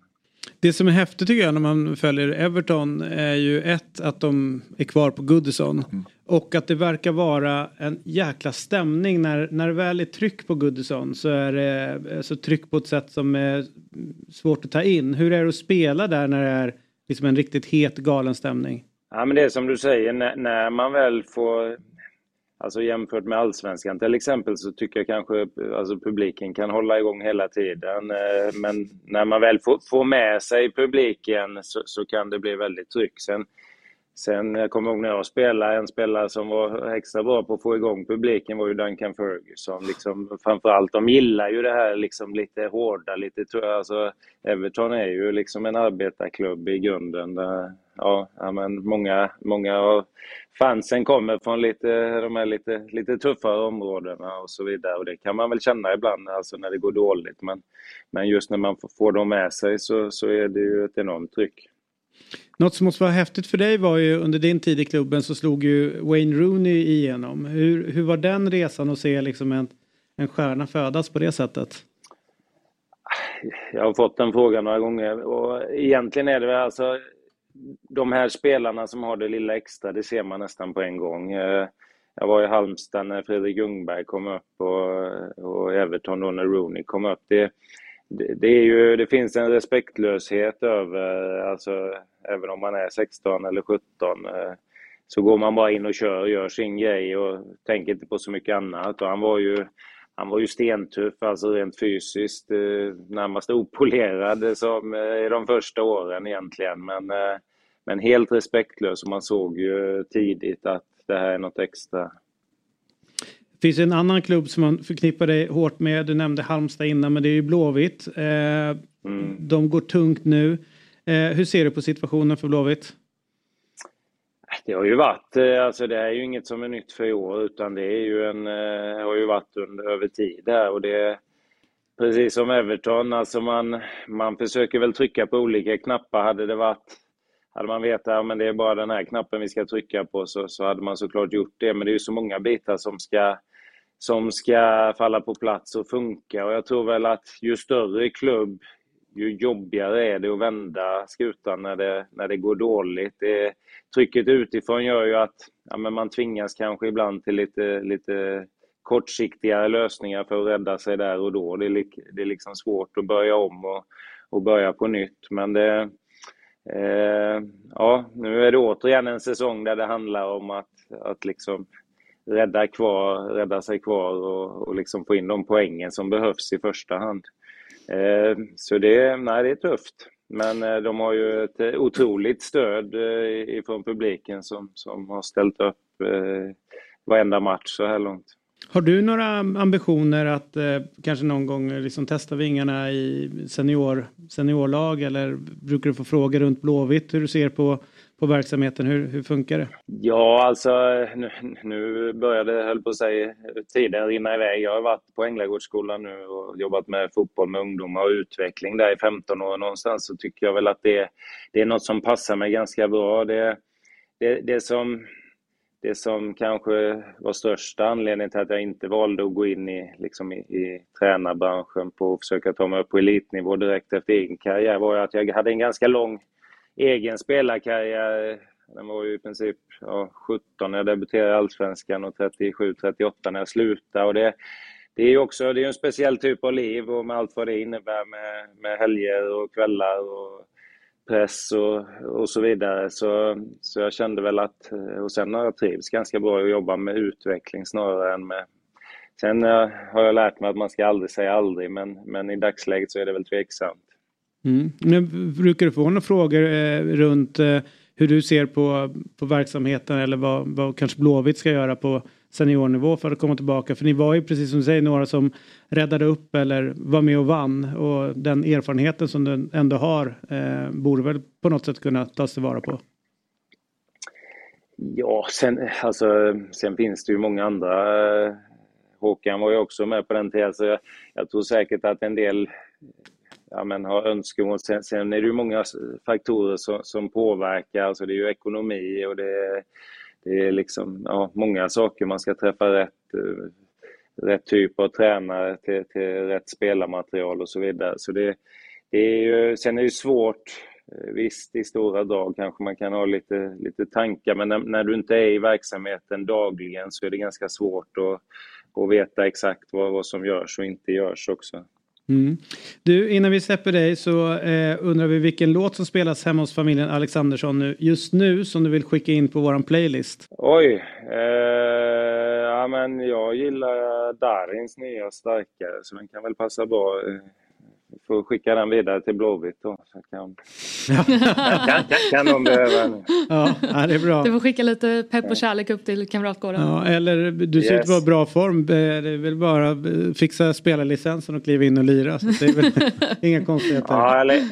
Det som är häftigt tycker jag när man följer Everton är ju ett att de är kvar på Goodison. Mm. Och att det verkar vara en jäkla stämning när, när det väl är tryck på Goodison så är det så tryck på ett sätt som är svårt att ta in. Hur är det att spela där när det är liksom en riktigt het galen stämning? Ja, men det är som du säger, när, när man väl får, alltså jämfört med allsvenskan till exempel så tycker jag kanske alltså publiken kan hålla igång hela tiden. Men när man väl får, får med sig publiken så, så kan det bli väldigt tryck sen. Sen jag kommer jag ihåg när jag spelade, en spelare som var extra bra på att få igång publiken var ju Duncan Ferguson. Liksom, framförallt, de gillar ju det här liksom, lite hårda, lite tror jag. Alltså, Everton är ju liksom en arbetarklubb i grunden. Där, ja, men många, många av fansen kommer från lite, de här lite, lite tuffare områdena och så vidare. Och det kan man väl känna ibland alltså, när det går dåligt. Men, men just när man får dem med sig så, så är det ju ett enormt tryck. Något som måste vara häftigt för dig var ju under din tid i klubben så slog ju Wayne Rooney igenom. Hur, hur var den resan att se liksom en, en stjärna födas på det sättet? jag har fått den frågan några gånger, och egentligen är det väl alltså de här spelarna som har det lilla extra, det ser man nästan på en gång. Jag var i Halmstad när Fredrik Reinfeldt kom upp och, och Everton då när Rooney kom upp. Det, det, det, är ju, det finns en respektlöshet över, alltså, även om man är sexton eller sjutton, så går man bara in och kör och gör sin grej och tänker inte på så mycket annat. Och han var ju, han var ju stentuff, alltså rent fysiskt, närmast opolerad som i de första åren egentligen. Men, men helt respektlös, och man såg ju tidigt att det här är något extra. Finns en annan klubb som man förknippar dig hårt med? Du nämnde Halmstad innan, men det är ju Blåvitt. Eh, mm. De går tungt nu. Eh, hur ser du på situationen för Blåvitt? Det har ju varit, alltså det är ju inget som är nytt för i år, utan det är ju en, det har ju varit under, över tid där, och det precis som Everton, alltså man, man försöker väl trycka på olika knappar. Hade det varit, hade man vetat att ja, det är bara den här knappen vi ska trycka på, så, så hade man såklart gjort det. Men det är ju så många bitar som ska, som ska falla på plats och funka. Och jag tror väl att ju större klubb, ju jobbigare är det att vända skutan när det, när det går dåligt. Det, trycket utifrån gör ju att ja, men man tvingas kanske ibland till lite, lite kortsiktigare lösningar för att rädda sig där och då. Det är, det är liksom svårt att börja om och, och börja på nytt. Men det... Eh, ja, nu är det återigen en säsong där det handlar om att, att liksom rädda, kvar, rädda sig kvar och, och liksom få in de poängen som behövs i första hand. Eh, så det, nej, det är tufft. Men eh, de har ju ett otroligt stöd eh, från publiken som, som har ställt upp eh, varenda match så här långt. Har du några ambitioner att eh, kanske någon gång liksom testa vingarna i senior, seniorlag, eller brukar du få frågor runt Blåvitt hur du ser på, på verksamheten? Hur, hur funkar det? Ja, alltså nu, nu började, höll på att säga, tiden rinna iväg. Jag har varit på Änglagårdsskolan nu och jobbat med fotboll med ungdomar och utveckling där i femton år någonstans, så tycker jag väl att det, det är något som passar mig ganska bra. Det, det, det som... Det som kanske var största anledningen till att jag inte valde att gå in i, liksom i, i tränarbranschen på att försöka ta mig upp på elitnivå direkt efter egen karriär, var att jag hade en ganska lång egen spelarkarriär. Den var ju i princip ja, sjutton när jag debuterade i Allsvenskan och trettiosju trettioåtta när jag slutade. Och det, det är ju också, det är en speciell typ av liv, och med allt vad det innebär med, med helger och kvällar och press och, och så vidare, så, så jag kände väl att, och sen har jag trivs ganska bra att jobba med utveckling snarare än med, sen har jag lärt mig att man ska aldrig säga aldrig, men, men i dagsläget så är det väl tveksamt. Mm. Nu brukar du få några frågor eh, runt eh, hur du ser på, på verksamheten, eller vad, vad kanske Blåvitt ska göra på seniornivå för att komma tillbaka, för ni var ju precis som du säger några som räddade upp eller var med och vann, och den erfarenheten som den ändå har eh, borde väl på något sätt kunna tas tillvara på. Ja, sen, alltså, sen finns det ju många andra. Håkan var ju också med på den tiden, så jag, jag tror säkert att en del ja, men, har önskemål. Sen, sen är det ju många faktorer som, som påverkar, alltså det är ju ekonomi och det är Det är liksom ja, många saker. Man ska träffa rätt, rätt typ av tränare till, till rätt spelarmaterial och så vidare. Så det, det är ju, sen är det ju svårt. Visst, i stora drag kanske man kan ha lite, lite tankar. Men när, när du inte är i verksamheten dagligen så är det ganska svårt att, att veta exakt vad, vad som görs och inte görs också. Mm. Du, innan vi släpper dig så eh, undrar vi vilken låt som spelas hemma hos familjen Alexandersson nu, just nu, som du vill skicka in på våran playlist. Oj, eh, ja, men jag gillar Darins nya starkare, så den kan väl passa bra. Får skicka den vidare till Blåvitt då, så kan, ja. kan, kan, kan de behöva nu. Ja, det är bra. Du får skicka lite pepp och kärlek upp till Kamratgården. Ja, eller du ser yes. ut att vara bra form. Det vill bara fixa spelarlicensen och kliva in och lira. Så det är väl inga konstigheter. Ja, jag, lä-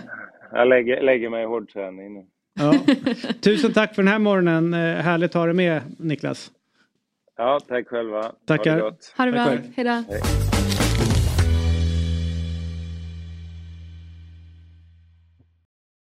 jag lägger, lägger mig i hårdträning nu. Ja. Tusen tack för den här morgonen. Härligt att ha dig med, Niklas. Ja, tack själva. Tackar. Ha det gott. Ha det bra. Hej då. Hej.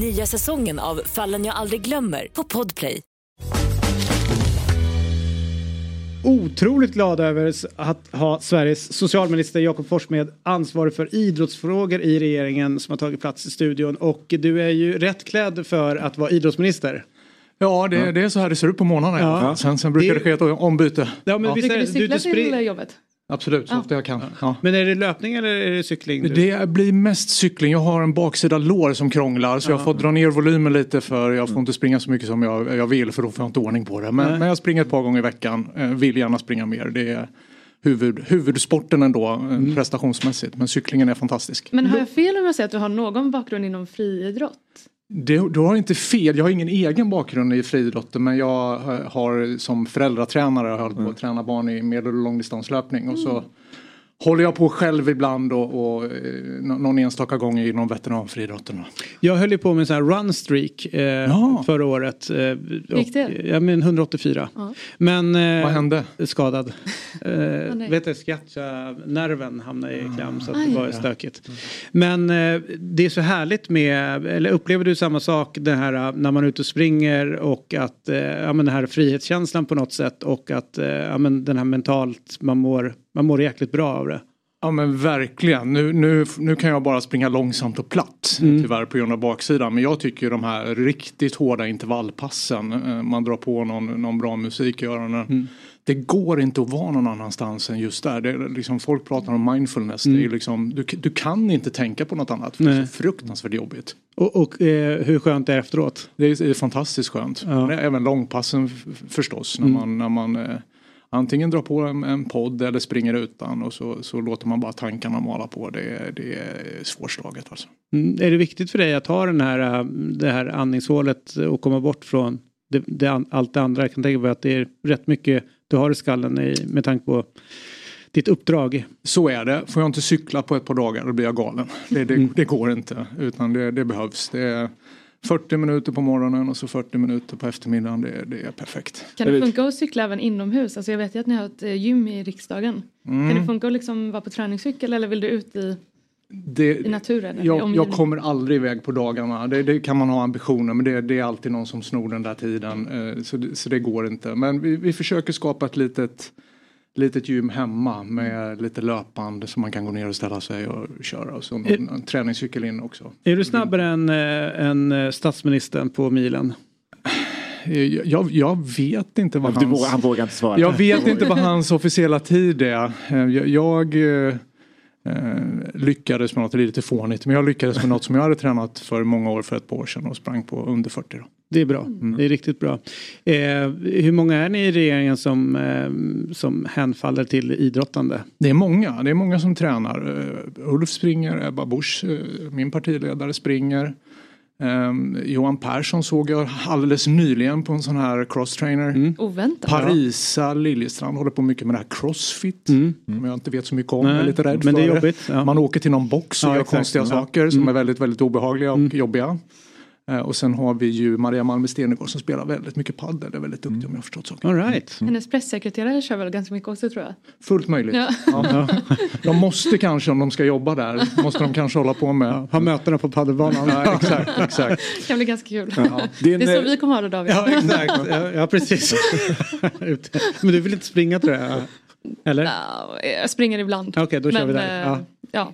Nya säsongen av Fallen jag aldrig glömmer på Podplay. Otroligt glad över att ha Sveriges socialminister Jakob Forssmed ansvarig för idrottsfrågor i regeringen som har tagit plats i studion. Och du är ju rätt klädd för att vara idrottsminister. Ja, det, mm. det är så här det ser ut på månaderna. Ja. Sen, sen brukar det, det ske ett ombyte. Ja, men ja. Visst, du cykla du sprid... till jobbet? Absolut, så ofta jag kan. Ja. Men är det löpning eller är det cykling? Du? Det blir mest cykling. Jag har en baksida lår som krånglar så ja. jag får dra ner volymen lite för jag får inte springa så mycket som jag, jag vill för då får jag inte ordning på det. Men, men jag springer ett par gånger i veckan. Vill gärna springa mer. Det är huvud, huvudsporten ändå mm. prestationsmässigt. Men cyklingen är fantastisk. Men har jag fel om jag säger att du har någon bakgrund inom friidrott? Det, du har inte fel. Jag har ingen egen bakgrund i friidrotten, men jag har som föräldratränare jag har hållit på att träna barn i medel- och långdistanslöpning. Mm. Och så håller jag på själv ibland och, och någon enstaka gång inom veteranfriidrotten. Jag höll ju på med en sån här runstreak eh, ja. förra året. Eh, Gick det? Och, ja, men ett åtta fyra. Ja. Men, eh, vad hände? Skadad. eh, vet du, skattja, nerven hamnade i klam så att aj, det var ja. stökigt. Men eh, det är så härligt med, eller upplever du samma sak det här när man är ute och springer och att eh, ja, men den här frihetskänslan på något sätt och att eh, ja, men den här mentalt man mår Man mår jäkligt bra av det. Ja men verkligen. Nu, nu, nu kan jag bara springa långsamt och platt. Mm. Tyvärr på grund av baksidan. Men jag tycker de här riktigt hårda intervallpassen. Man drar på någon, någon bra musik i öronen. Mm. Det går inte att vara någon annanstans än just där. Det är liksom, folk pratar om mindfulness. Mm. Det är liksom, du, du kan inte tänka på något annat. För det är så fruktansvärt jobbigt. Och, och eh, hur skönt är det efteråt? Det är, det är fantastiskt skönt. Ja. Även långpassen f- förstås. När mm. man... När man eh, antingen drar på en, en podd eller springer utan och så, så låter man bara tankarna mala på. Det, det är svårslaget alltså. Mm, är det viktigt för dig att ha den här, det här andningshålet och komma bort från det, det, allt det andra? Jag kan tänka på att det är rätt mycket du har i skallen i, med tanke på ditt uppdrag. Så är det. Får jag inte cykla på ett par dagar då blir jag galen. Det, det, mm. det går inte utan det, det behövs. Det är fyrtio minuter på morgonen och så fyrtio minuter på eftermiddagen. Det, det är perfekt. Kan det funka att cykla även inomhus? Alltså jag vet ju att ni har ett gym i riksdagen. Mm. Kan det funka att liksom vara på träningscykel eller vill du ut i, det, i naturen? Jag, jag kommer aldrig iväg på dagarna. Det, det kan man ha ambitioner men det, det är alltid någon som snor den där tiden. Så det, så det går inte. Men vi, vi försöker skapa ett litet... litet gym hemma med lite löpband som man kan gå ner och ställa sig och köra. Och så en, är, en träningscykel in också. Är du snabbare än, än statsministern på milen? Jag, jag vet inte vad hans... Du, han vågar inte svara. Jag vet inte vad hans officiella tid är. Jag... jag Eh, lyckades med något, det är lite fånigt men jag lyckades med något som jag hade tränat för många år för ett par år sedan och sprang på under fyrtio då. Det är bra, mm. det är riktigt bra. eh, Hur många är ni i regeringen som, eh, som hänfaller till idrottande? Det är många, det är många som tränar. uh, Ulf springer, Ebba Busch, uh, min partiledare springer. Um, Johan Persson såg jag alldeles nyligen på en sån här crosstrainer. Mm. Oväntat. Parisa Liljestrand håller på mycket med det här crossfit. Mm. Mm. Jag inte vet så mycket om. Nej, jag är lite rädd men för det. Är jobbigt, ja. Man åker till någon box och ja, gör exakt, konstiga ja. saker mm. som är väldigt, väldigt obehagliga och mm. jobbiga. Uh, och sen har vi ju Maria Malmö Stenegård som spelar väldigt mycket padel. Det är väldigt duktig mm. om jag har förstått saker. All right. mm. Hennes presssekreterare kör väl ganska mycket också tror jag. Fullt möjligt. Ja. Ja. De måste kanske om de ska jobba där måste de kanske hålla på med ja. ha mötena på padelbanan. Ja, exakt, exakt. Det kan bli ganska kul. Ja. Det är, det är så vi kommer ha det David. Ja, exakt. Ja, ja precis. Men du vill inte springa tror jag. Eller? No, jag springer ibland. Okej, okay, då kör Men, vi där. Ja. Ja,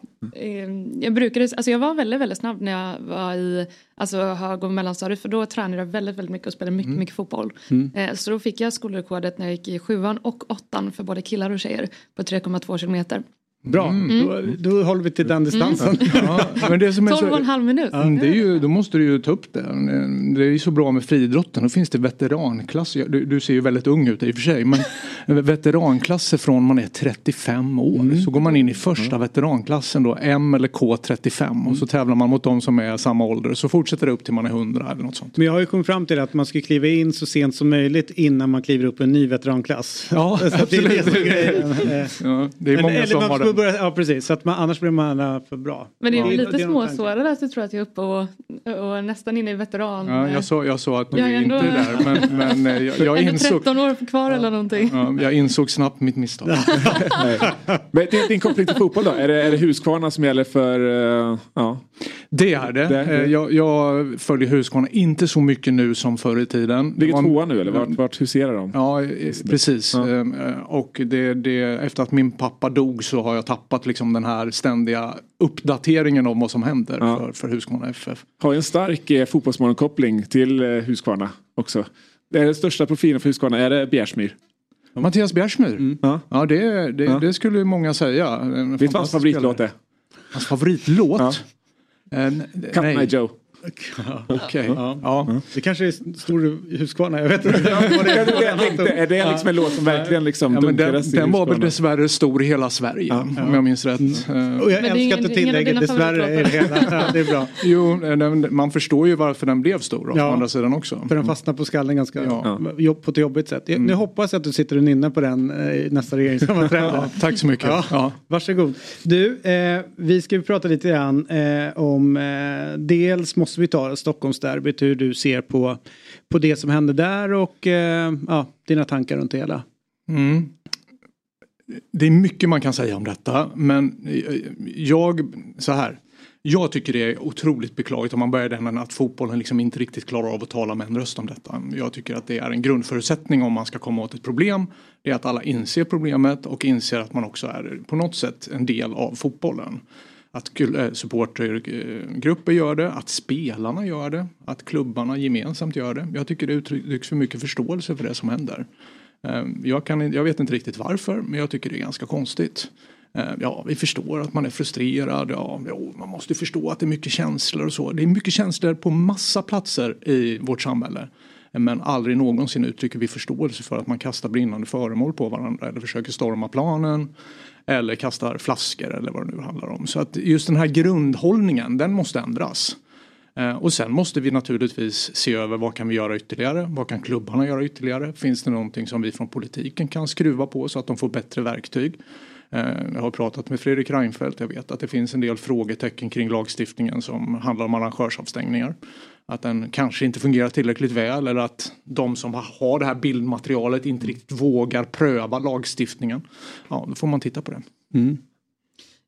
jag brukade, alltså jag var väldigt, väldigt snabb när jag var i alltså hög- och mellanstadiet för då tränade jag väldigt, väldigt mycket och spelade mycket, mm. mycket fotboll. Mm. Så då fick jag skolrekordet när jag gick i sjuan och åttan för både killar och tjejer på tre komma två kilometer. Bra, mm. då, då håller vi till den distansen. Mm. Ja, men det som är så, tolv och en halv minut. Ja, det är ju, då måste du ju ta upp det. Det är ju så bra med friidrotten. Då finns det veteranklasser. Du, du ser ju väldigt ung ut i och för sig. Men veteranklasser från man är trettiofem år. Mm. Så går man in i första mm. veteranklassen då. M eller K trettiofem. Mm. Och så tävlar man mot de som är samma ålder. Så fortsätter det upp till man är hundra eller något sånt. Men jag har ju kommit fram till att man ska kliva in så sent som möjligt innan man kliver upp en ny veteranklass. Ja, absolut. Det är, det är, det är, det är, det är många som har det. får börja, ja precis, så att man, annars blir man för bra. Men det är ja. lite det är småsårade där, så tror jag att jag är uppe och, och nästan inne i veteran. Ja, jag såg jag så att nu jag är ändå, inte där, men, men jag, jag insåg... tretton år kvar ja. eller någonting. Ja, jag insåg snabbt mitt misstag. Nej. Men din konflikt i fotboll då, är det, är det Huskvarna som gäller för... Uh, ja. Det är det. det, det. Jag, jag följer Huskvarna inte så mycket nu som förr i tiden. Ligger tvåa nu eller vart, vart huserar de? Ja, precis. Ja. Och det, det, efter att min pappa dog så har jag tappat liksom den här ständiga uppdateringen om vad som händer ja. för, för Huskvarna F F. Har en stark eh, fotbollsmorgonkoppling till eh, Huskvarna också. Det är den största profilen för Huskvarna, är det Bjärsmyr? Mattias Bjärsmyr? Mm. Ja. ja, det, det, ja. det skulle många säga. Vet du vad hans favoritlåt är? Hans favoritlåt? Ja. En, Cut nej. My Joe. Ja, okej. Okay. Ja. Ja. Ja. Det kanske är stor i Huskvarna, jag vet inte. Det är det liksom en låt som verkligen liksom ja, den, den var väl dessvärre stor i hela Sverige ja. om jag minns rätt. Mm. Och jag men älskar att tillägga dessvärre är hela, ja, det är bra. Jo, den, man förstår ju varför den blev stor då, ja. på andra sidan också. För den fastnar på skallen ganska ja. jobb, på ett jobbigt sätt. Mm. Nu hoppas jag att du sitter och nynnar på den eh, nästa regeringssammanträde. Ja, tack så mycket. Ja. Ja. Varsågod. Du, eh, vi ska prata lite grann eh, om eh, dels måste vi ta Stockholmsderbyt, hur du ser på, på det som hände där och eh, ja, dina tankar runt det hela. Mm. Det är mycket man kan säga om detta, men jag så här, jag tycker det är otroligt beklagligt om man börjar den att fotbollen liksom inte riktigt klarar av att tala med en röst om detta. Jag tycker att det är en grundförutsättning om man ska komma åt ett problem, det är att alla inser problemet och inser att man också är på något sätt en del av fotbollen. Att supportergrupper gör det, att spelarna gör det, att klubbarna gemensamt gör det. Jag tycker det uttrycks för mycket förståelse för det som händer. Jag, kan, jag vet inte riktigt varför, men jag tycker det är ganska konstigt. Ja, vi förstår att man är frustrerad. Ja, man måste förstå att det är mycket känslor och så. Det är mycket känslor på massa platser i vårt samhälle. Men aldrig någonsin uttrycker vi förståelse för att man kastar brinnande föremål på varandra eller försöker storma planen. Eller kastar flaskor eller vad det nu handlar om. Så att just den här grundhållningen, den måste ändras. Eh, och sen måste vi naturligtvis se över vad kan vi göra ytterligare? Vad kan klubbarna göra ytterligare? Finns det någonting som vi från politiken kan skruva på så att de får bättre verktyg? Eh, jag har pratat med Fredrik Reinfeldt. Jag vet att det finns en del frågetecken kring lagstiftningen som handlar om arrangörsavstängningar. Att den kanske inte fungerar tillräckligt väl. Eller att de som har det här bildmaterialet inte riktigt vågar pröva lagstiftningen. Ja, då får man titta på det. Mm.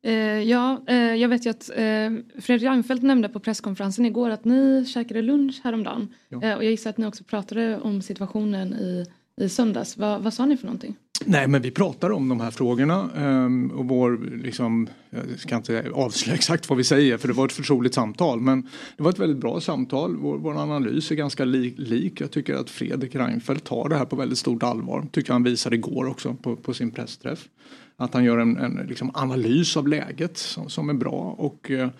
Eh, ja, eh, jag vet ju att eh, Fredrik Reinfeldt nämnde på presskonferensen igår att ni käkade lunch häromdagen. Ja. Eh, och jag gissar att ni också pratade om situationen i, i söndags. Va, vad sa ni för någonting? Nej, men vi pratar om de här frågorna eh, och vår, liksom, jag ska inte avslöja exakt vad vi säger för det var ett förtroligt samtal, men det var ett väldigt bra samtal. Vår, vår analys är ganska li- lik. Jag tycker att Fredrik Reinfeldt tar det här på väldigt stort allvar. Tycker han visade igår också på, på sin pressträff. Att han gör en, en liksom analys av läget som, som är bra och... Eh, Jag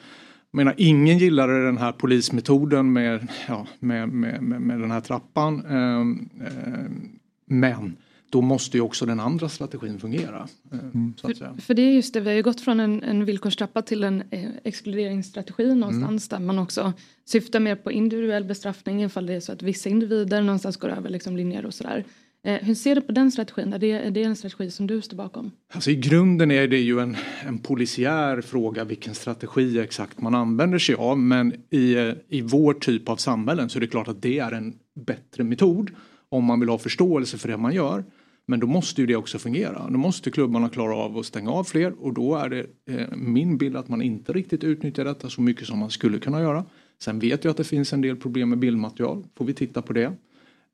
menar, ingen gillade den här polismetoden med, ja, med, med, med, med den här trappan. Ehm, men då måste ju också den andra strategin fungera. Mm. Så att säga. För, för det är just det, vi har ju gått från en, en villkorstrappa till en eh, exkluderingsstrategi någonstans. Mm. Där man också syftar mer på individuell bestraffning ifall det är så att vissa individer någonstans går över liksom, linjer och sådär. Hur ser du på den strategin? Är det, är det en strategi som du står bakom? Alltså i grunden är det ju en, en polisiär fråga vilken strategi exakt man använder sig av. Men i, i vår typ av samhällen så är det klart att det är en bättre metod om man vill ha förståelse för det man gör. Men då måste ju det också fungera. Då måste klubbarna klara av att stänga av fler och då är det eh, min bild att man inte riktigt utnyttjar detta så mycket som man skulle kunna göra. Sen vet jag att det finns en del problem med bildmaterial. Får vi titta på det?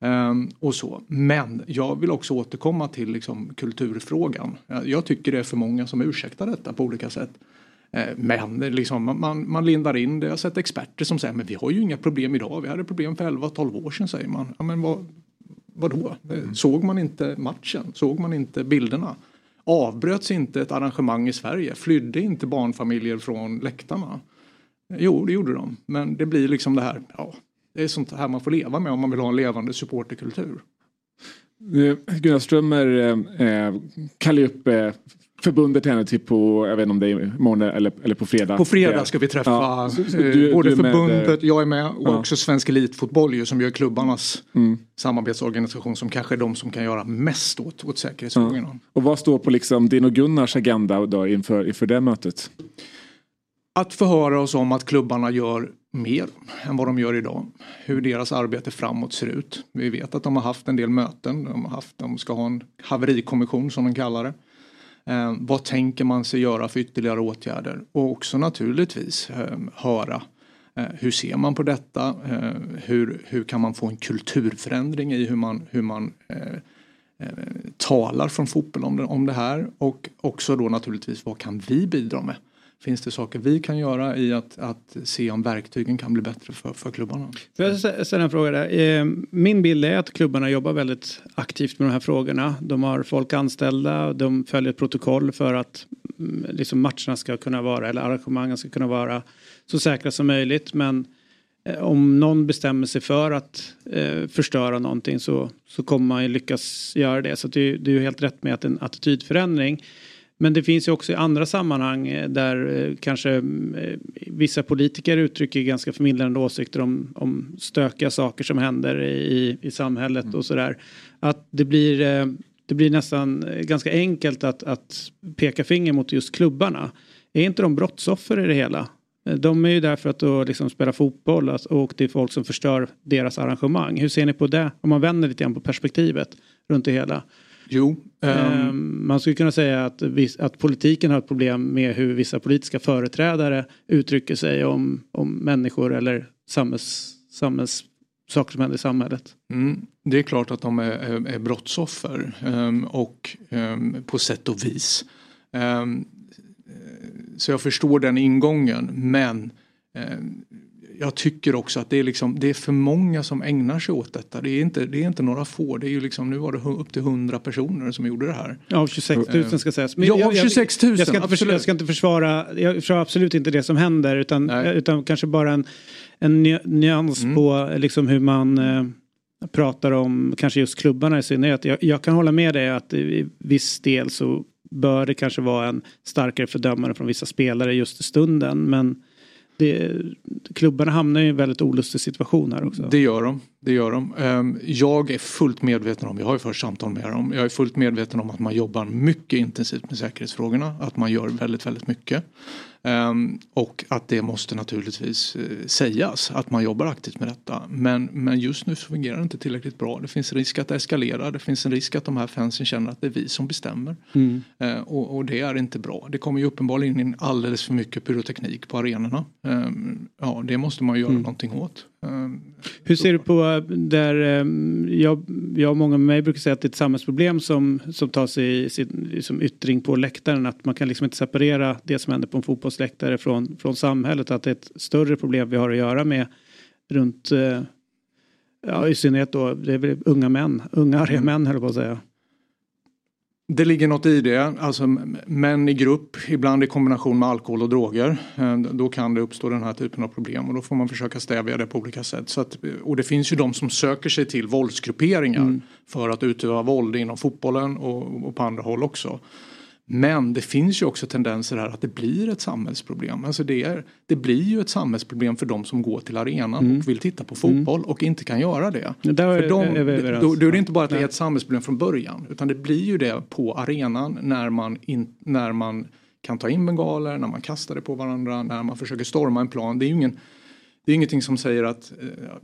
Um, och så. Men jag vill också återkomma till liksom, kulturfrågan. Jag, jag tycker det är för många som ursäktar detta på olika sätt. Eh, men liksom, man, man lindar in det. Jag har sett experter som säger men vi har ju inga problem idag. Vi hade problem för elva tolv år sedan säger man. Ja, men vad, vadå? Mm. Såg man inte matchen? Såg man inte bilderna? Avbröts inte ett arrangemang i Sverige? Flydde inte barnfamiljer från läktarna? Jo, det gjorde de. Men det blir liksom det här... Ja. Det är sånt här man får leva med om man vill ha en levande supporterkultur. Gunnar Strömmer eh, kallar upp eh, förbundet henne till på, jag vet inte om det är imorgon eller, eller på fredag. På fredag ska vi träffa ja. så, så, du, både du förbundet, med, jag är med och ja. också Svensk Elitfotboll ju, som gör klubbarnas mm. samarbetsorganisation, som kanske är de som kan göra mest åt, åt säkerhetsfrågorna. Ja. Och vad står på liksom din och Gunnars agenda då inför, inför det mötet? Att förhöra oss om att klubbarna gör mer än vad de gör idag. Hur deras arbete framåt ser ut. Vi vet att de har haft en del möten. De, har haft, de ska ha en haverikommission som de kallar det. Eh, vad tänker man sig göra för ytterligare åtgärder? Och också naturligtvis eh, höra. Eh, hur ser man på detta? Eh, hur, hur kan man få en kulturförändring i hur man, hur man eh, eh, talar från fotboll om det, om det här? Och också då naturligtvis, vad kan vi bidra med? Finns det saker vi kan göra i att, att se om verktygen kan bli bättre för, för klubbarna? Jag ställer en fråga där. Min bild är att klubbarna jobbar väldigt aktivt med de här frågorna. De har folk anställda, de följer ett protokoll för att liksom matcherna ska kunna vara, eller arrangemangen ska kunna vara så säkra som möjligt. Men om någon bestämmer sig för att eh, förstöra någonting så, så kommer man ju lyckas göra det. Så det, det är ju helt rätt med att en attitydförändring. Men det finns ju också i andra sammanhang där kanske vissa politiker uttrycker ganska förmildrande åsikter om, om stökiga saker som händer i, i samhället mm. och sådär. Att det blir, det blir nästan ganska enkelt att, att peka finger mot just klubbarna. Är inte de brottsoffer i det hela? De är ju där för att då liksom spela fotboll och det är folk som förstör deras arrangemang. Hur ser ni på det? Om man vänder lite grann på perspektivet runt det hela. Jo, um... man skulle kunna säga att, att politiken har ett problem med hur vissa politiska företrädare uttrycker sig om, om människor eller samhälls, samhälls, saker som händer i samhället. Mm. Det är klart att de är, är, är brottsoffer um, och um, på sätt och vis. Um, så jag förstår den ingången, men um, jag tycker också att det är, liksom, det är för många som ägnar sig åt detta. Det är inte, det är inte några få. Det är ju liksom, nu var det upp till hundra personer som gjorde det här. Ja, tjugosex tusen ska sägas. Men ja, jag, tjugosex tusen. Jag, jag, ska absolut. Försvara, jag ska inte försvara, jag försvarar absolut inte det som händer. Utan, utan kanske bara en, en nyans mm. på liksom hur man eh, pratar om kanske just klubbarna i synnerhet. Jag, jag kan hålla med dig att i viss del så bör det kanske vara en starkare fördömare från vissa spelare just i stunden. Men Det, klubbarna hamnar i en väldigt olustig situation här också. Det gör de, det gör de. Jag är fullt medveten om, jag har ju först samtal med dem, jag är fullt medveten om att man jobbar mycket intensivt med säkerhetsfrågorna, att man gör väldigt, väldigt mycket. Och att det måste naturligtvis sägas att man jobbar aktivt med detta. Men, men just nu så fungerar det inte tillräckligt bra. Det finns en risk att det eskalerar. Det finns en risk att de här fansen känner att det är vi som bestämmer. Mm. Och, och det är inte bra. Det kommer ju uppenbarligen in alldeles för mycket pyroteknik på arenorna. Ja, det måste man göra mm. någonting åt. Hur ser du på där jag, jag och många med mig brukar säga att det är ett samhällsproblem som, som tar sig i sin, som yttring på läktaren, att man kan liksom inte separera det som händer på en fotbollsläktare från, från samhället, att det är ett större problem vi har att göra med runt, ja, i synnerhet då, det är väl unga män, unga arga män höll på att säga. Det ligger något i det, alltså män i grupp, ibland i kombination med alkohol och droger, då kan det uppstå den här typen av problem och då får man försöka stävja det på olika sätt. Så att, och det finns ju de som söker sig till våldsgrupperingar mm. för att utöva våld inom fotbollen och, och på andra håll också. Men det finns ju också tendenser här att det blir ett samhällsproblem. Alltså det, är, det blir ju ett samhällsproblem för de som går till arenan mm. och vill titta på fotboll mm. och inte kan göra det. det är, för de, det är då, då är det inte bara att det är ett samhällsproblem från början, utan det blir ju det på arenan när man, in, när man kan ta in bengaler, när man kastar det på varandra, när man försöker storma en plan. Det är ju ingen... Det är ingenting som säger att,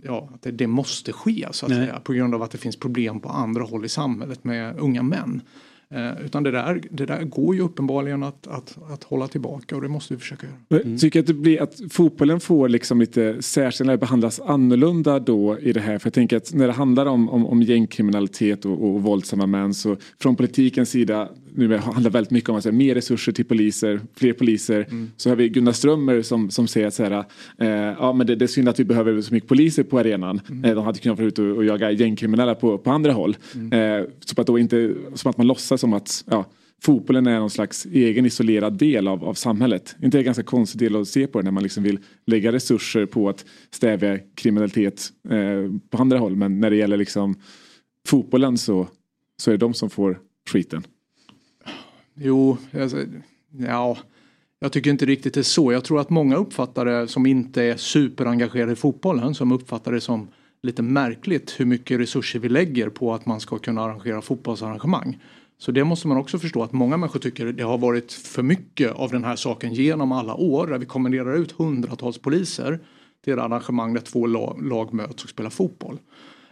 ja, att det, det måste ske så att säga, på grund av att det finns problem på andra håll i samhället med unga män. Eh, utan det där, det där går ju uppenbarligen att, att, att hålla tillbaka och det måste vi försöka göra. Mm. Tycker att det blir att fotbollen får liksom lite särskilt behandlas annorlunda då i det här? För jag tänker att när det handlar om, om, om gängkriminalitet och, och våldsamma män, så från politikens sida nu handlar väldigt mycket om att säga, mer resurser till poliser, fler poliser. Mm. Så har vi Gunnar Strömmer som, som säger att så här, eh, ja, men det, det är synd att vi behöver så mycket poliser på arenan. Mm. Eh, de hade kunnat få ut och, och jaga gängkriminella på, på andra håll. Mm. Eh, så att då inte, som att man låtsas som att ja, fotbollen är någon slags egen isolerad del av, av samhället. Inte en ganska konstig del att se på det när man liksom vill lägga resurser på att stävja kriminalitet eh, på andra håll. Men när det gäller liksom fotbollen så, så är det de som får skiten. Jo, alltså, ja, jag tycker inte riktigt det är så. Jag tror att många uppfattare som inte är superengagerade i fotbollen, som uppfattar det som lite märkligt hur mycket resurser vi lägger på att man ska kunna arrangera fotbollsarrangemang. Så det måste man också förstå, att många människor tycker det har varit för mycket av den här saken genom alla år, där vi kommenderar ut hundratals poliser till arrangemang där två lag, lag möts och spelar fotboll.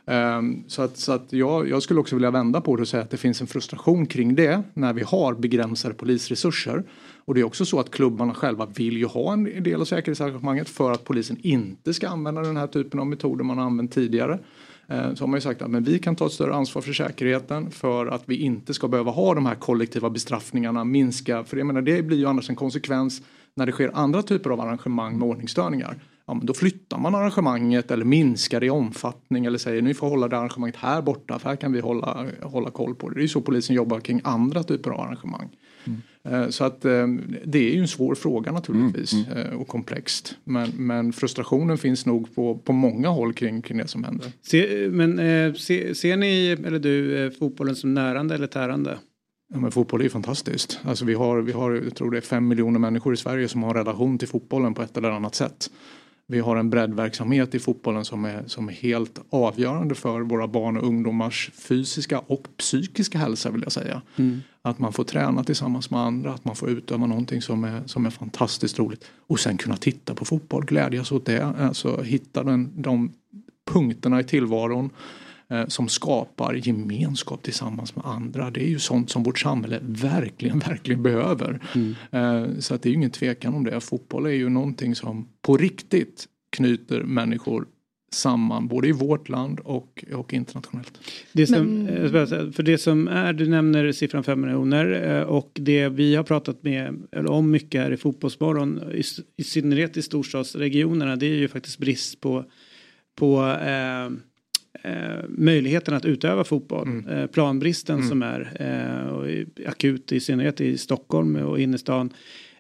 Um, så att, så att jag, jag skulle också vilja vända på det och säga att det finns en frustration kring det när vi har begränsade polisresurser. Och det är också så att klubbarna själva vill ju ha en del av säkerhetsarrangemanget för att polisen inte ska använda den här typen av metoder man har använt tidigare. Uh, så har man ju sagt att men vi kan ta ett större ansvar för säkerheten för att vi inte ska behöva ha de här kollektiva bestraffningarna, minska. För jag menar, det blir ju annars en konsekvens när det sker andra typer av arrangemang med ordningsstörningar. Ja, men då flyttar man arrangemanget eller minskar det i omfattning eller säger nu får hålla det arrangemanget här borta för här kan vi hålla, hålla koll på det. Det är ju så polisen jobbar kring andra typer av arrangemang. Mm. Så att det är ju en svår fråga naturligtvis mm. Mm. och komplext. Men, men frustrationen finns nog på, på många håll kring, kring det som händer. Se, men se, ser ni, eller du, fotbollen som närande eller tärande? Ja, men fotboll är ju fantastiskt. Alltså vi har, vi har, jag tror det är fem miljoner människor i Sverige som har en relation till fotbollen på ett eller annat sätt. Vi har en breddverksamhet i fotbollen som är, som är helt avgörande för våra barn och ungdomars fysiska och psykiska hälsa vill jag säga. Mm. Att man får träna tillsammans med andra, att man får utöva någonting som är, som är fantastiskt roligt. Och sen kunna titta på fotboll, glädjas åt det. Alltså hitta den, de punkterna i tillvaron eh, som skapar gemenskap tillsammans med andra. Det är ju sånt som vårt samhälle verkligen, verkligen behöver. Mm. Eh, så att det är ju ingen tvekan om det. Fotboll är ju någonting som på riktigt knyter människor samman både i vårt land och, och internationellt. Det som, Men... För det som är, du nämner siffran fem miljoner och det vi har pratat med eller om mycket här i fotbollsmorgon i, i synnerhet i storstadsregionerna, det är ju faktiskt brist på, på eh, eh, möjligheten att utöva fotboll. Mm. Eh, planbristen mm. som är eh, och i, akut i synnerhet i Stockholm och innerstan.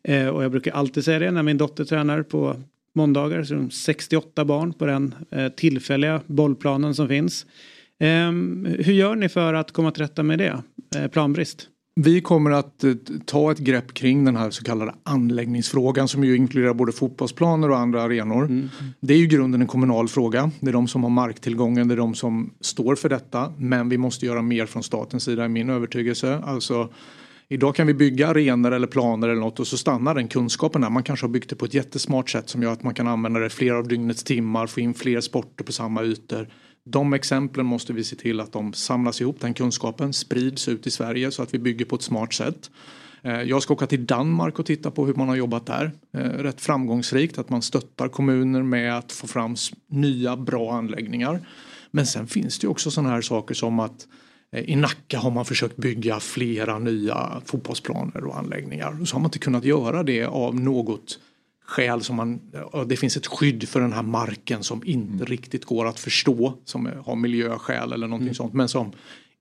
Eh, och jag brukar alltid säga det när min dotter tränar på måndagar så är de sextioåtta barn på den eh, tillfälliga bollplanen som finns. Eh, hur gör ni för att komma till rätta med det? Eh, planbrist? Vi kommer att eh, ta ett grepp kring den här så kallade anläggningsfrågan som ju inkluderar både fotbollsplaner och andra arenor. Mm. Det är ju grunden en kommunal fråga. Det är de som har marktillgången, det är de som står för detta. Men vi måste göra mer från statens sida i min övertygelse. Alltså... Idag kan vi bygga arenor eller planer eller något och så stannar den kunskapen där. Man kanske har byggt det på ett jättesmart sätt som gör att man kan använda det fler av dygnets timmar, få in fler sporter på samma ytor. De exemplen måste vi se till att de samlas ihop, den kunskapen sprids ut i Sverige så att vi bygger på ett smart sätt. Jag ska åka till Danmark och titta på hur man har jobbat där. Rätt framgångsrikt att man stöttar kommuner med att få fram nya bra anläggningar. Men sen finns det ju också sådana här saker som att i Nacka har man försökt bygga flera nya fotbollsplaner och anläggningar. Och så har man inte kunnat göra det av något skäl som man... Det finns ett skydd för den här marken som inte mm. riktigt går att förstå. Som har miljöskäl eller någonting mm. sånt. Men som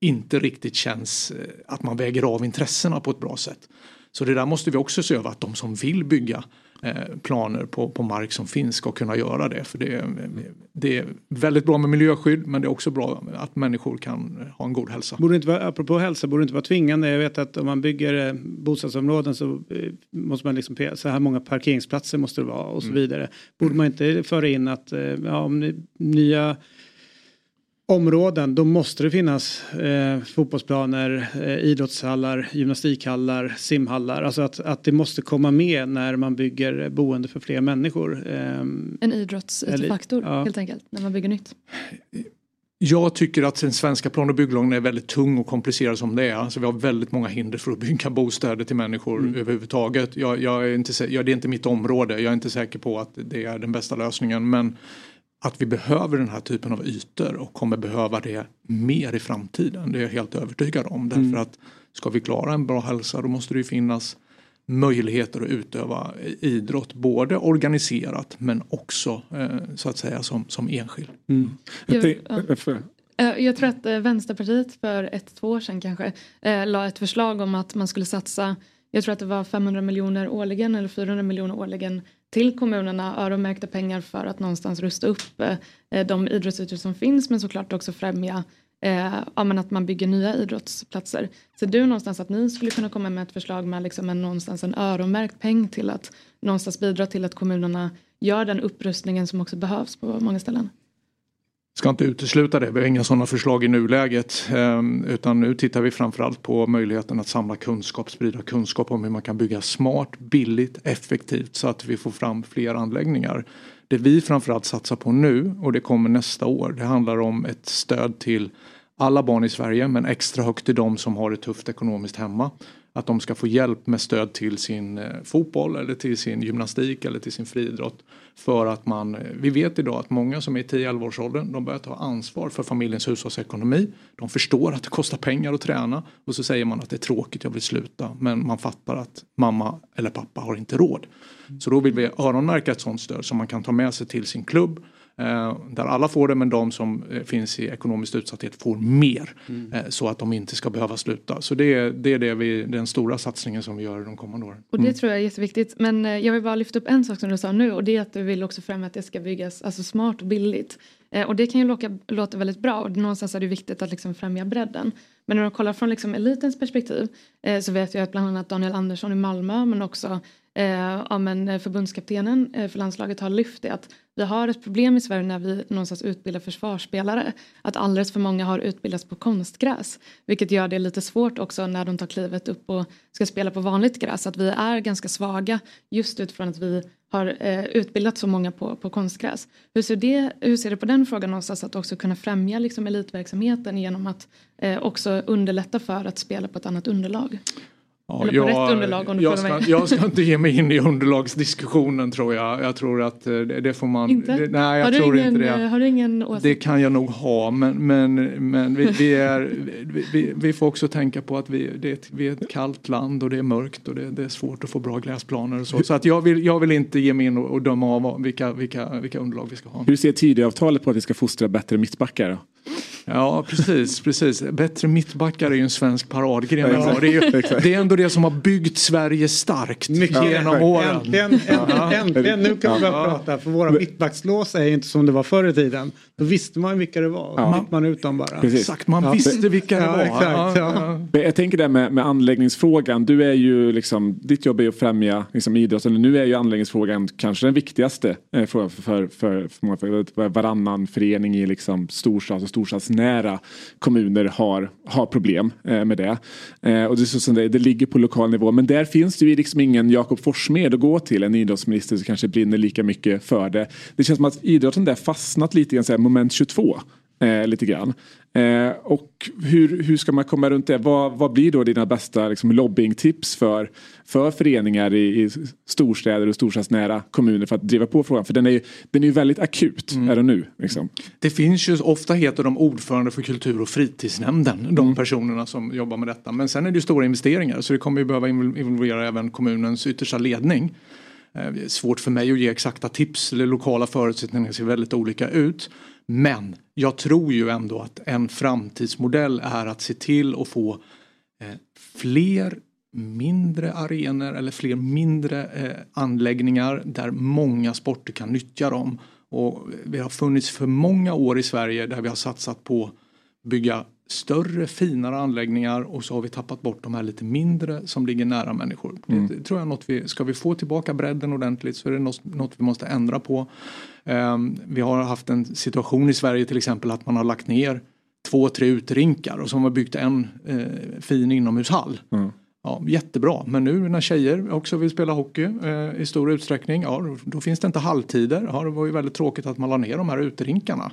inte riktigt känns att man väger av intressena på ett bra sätt. Så det där måste vi också se över, att de som vill bygga planer på, på mark som finns ska kunna göra det. För det är, det är väldigt bra med miljöskydd, men det är också bra att människor kan ha en god hälsa. Borde inte vara, apropå hälsa, borde inte vara tvingande. Jag vet att om man bygger bostadsområden så måste man liksom, så här många parkeringsplatser måste det vara och så vidare. Borde man inte föra in att ja, om nya områden, då måste det finnas eh, fotbollsplaner, eh, idrottshallar, gymnastikhallar, simhallar. Alltså att, att det måste komma med när man bygger boende för fler människor. Eh, en idrottsfaktor ja. Helt enkelt, när man bygger nytt. Jag tycker att den svenska plan- och bygglagen är väldigt tung och komplicerad som det är. Alltså vi har väldigt många hinder för att bygga bostäder till människor mm. överhuvudtaget. Jag, jag är inte, jag, det är inte mitt område, jag är inte säker på att det är den bästa lösningen, men att vi behöver den här typen av ytor och kommer behöva det mer i framtiden. Det är jag helt övertygad om. Därför mm. att ska vi klara en bra hälsa, då måste det ju finnas möjligheter att utöva idrott. Både organiserat men också eh, så att säga som, som enskild. Mm. Jag, ja. jag tror att Vänsterpartiet för ett, två år sedan kanske eh, la ett förslag om att man skulle satsa, jag tror att det var femhundra miljoner årligen eller fyrahundra miljoner årligen till kommunerna, öronmärkta pengar för att någonstans rusta upp eh, de idrottsutrustningar som finns, men såklart också främja eh, ja, men att man bygger nya idrottsplatser. Så du någonstans att ni skulle kunna komma med ett förslag med liksom en, någonstans en öronmärkt peng till att någonstans bidra till att kommunerna gör den upprustningen som också behövs på många ställen? Ska inte utesluta det. Vi har inga sådana förslag i nuläget. Utan nu tittar vi framförallt på möjligheten att samla kunskap, sprida kunskap om hur man kan bygga smart, billigt, effektivt så att vi får fram fler anläggningar. Det vi framförallt satsar på nu, och det kommer nästa år, det handlar om ett stöd till alla barn i Sverige, men extra högt till de som har det tufft ekonomiskt hemma. Att de ska få hjälp med stöd till sin fotboll eller till sin gymnastik eller till sin friidrott. För att man, vi vet idag att många som är i tio till elva års åldern, de börjar ta ansvar för familjens hushållsekonomi. De förstår att det kostar pengar att träna och så säger man att det är tråkigt, jag vill sluta. Men man fattar att mamma eller pappa har inte råd. Så då vill vi öronmärka ett sådant stöd som man kan ta med sig till sin klubb. Där alla får det, men de som finns i ekonomisk utsatthet får mer. Mm. Så att de inte ska behöva sluta. Så det är, det är det vi, den stora satsningen som vi gör de kommande åren. Mm. Och det tror jag är jätteviktigt. Men jag vill bara lyfta upp en sak som du sa nu. Och det är att du vill också främja att det ska byggas alltså smart och billigt. Och det kan ju låta, låta väldigt bra. Och någonstans är det viktigt att liksom främja bredden. Men när man kollar från liksom elitens perspektiv. Så vet jag att bland annat Daniel Andersson i Malmö, men också... Eh, ja, men förbundskaptenen eh, för landslaget har lyft det att vi har ett problem i Sverige när vi någonstans utbildar försvarsspelare, att alldeles för många har utbildats på konstgräs, vilket gör det lite svårt också när de tar klivet upp och ska spela på vanligt gräs, att vi är ganska svaga just utifrån att vi har eh, utbildat så många på, på konstgräs. Hur ser det, hur ser det på den frågan någonstans att också kunna främja liksom elitverksamheten genom att eh, också underlätta för att spela på ett annat underlag? Ja, jag, jag, ska, jag ska inte ge mig in i underlagsdiskussionen tror jag. Jag tror att det, det får man... Inte? Det, nej, jag har, du tror ingen, inte det. Har du ingen åsikt? Det kan jag nog ha, men, men, men vi, vi, är, vi, vi, vi får också tänka på att vi, det, vi är ett kallt land och det är mörkt och det, det är svårt att få bra gräsplaner och så. Så att jag, vill, jag vill inte ge mig in och, och döma av vilka, vilka, vilka underlag vi ska ha. Hur ser Tidöavtalet på att vi ska fostra bättre mittbackar då? Ja, precis, precis. Bättre mittbackar är ju en svensk paradgren. Ja, det, är ju, det är ändå det som har byggt Sverige starkt mycket genom åren. Äntligen, äntligen, äntligen. Nu kan vi börja prata. För våra mittbackslås är inte som det var förr i tiden. Då visste man vilka det var. Ja. Då fick man ut dem bara. Precis. Exakt, man ja. visste vilka det var. Ja, exakt, ja. Ja. Jag tänker det med, med anläggningsfrågan. Du är ju liksom, ditt jobb är att främja liksom, idrotten. Nu är ju anläggningsfrågan kanske den viktigaste eh, för, för, för, för, för varannan förening i liksom, storstads och storstads nära kommuner har, har problem eh, med det. Eh, och det, så det, det ligger på lokal nivå. Men där finns det ju liksom ingen Jakob Forssmed att gå till, en idrottsminister som kanske brinner lika mycket för det. Det känns som att idrotten där fastnat lite i en så här moment tjugotvå. Eh, lite grann. Eh, och hur, hur ska man komma runt det? Vad, vad blir då dina bästa liksom, lobbyingtips för, för föreningar i, i storstäder och storstadsnära kommuner för att driva på frågan? För den är ju, den är ju väldigt akut mm. är det nu. Liksom. Det finns ju, ofta heter de ordförande för kultur- och fritidsnämnden, de mm. personerna som jobbar med detta. Men sen är det ju stora investeringar så det kommer ju behöva involvera även kommunens yttersta ledning. Det är svårt för mig att ge exakta tips eller lokala förutsättningar ser väldigt olika ut. Men jag tror ju ändå att en framtidsmodell är att se till att få eh, fler mindre arenor eller fler mindre eh, anläggningar där många sporter kan nyttja dem. Och vi har funnits för många år i Sverige där vi har satsat på bygga större, finare anläggningar och så har vi tappat bort de här lite mindre som ligger nära människor. Mm. Det tror jag något vi, ska vi få tillbaka bredden ordentligt så är det något, något vi måste ändra på. Um, vi har haft en situation i Sverige till exempel att man har lagt ner två, tre utrinkar och så har man byggt en eh, fin inomhushall. Mm. Ja, jättebra. Men nu när tjejer också vill spela hockey eh, i stor utsträckning, ja, då, då finns det inte halvtider. Ja, det var ju väldigt tråkigt att man la ner de här utrinkarna.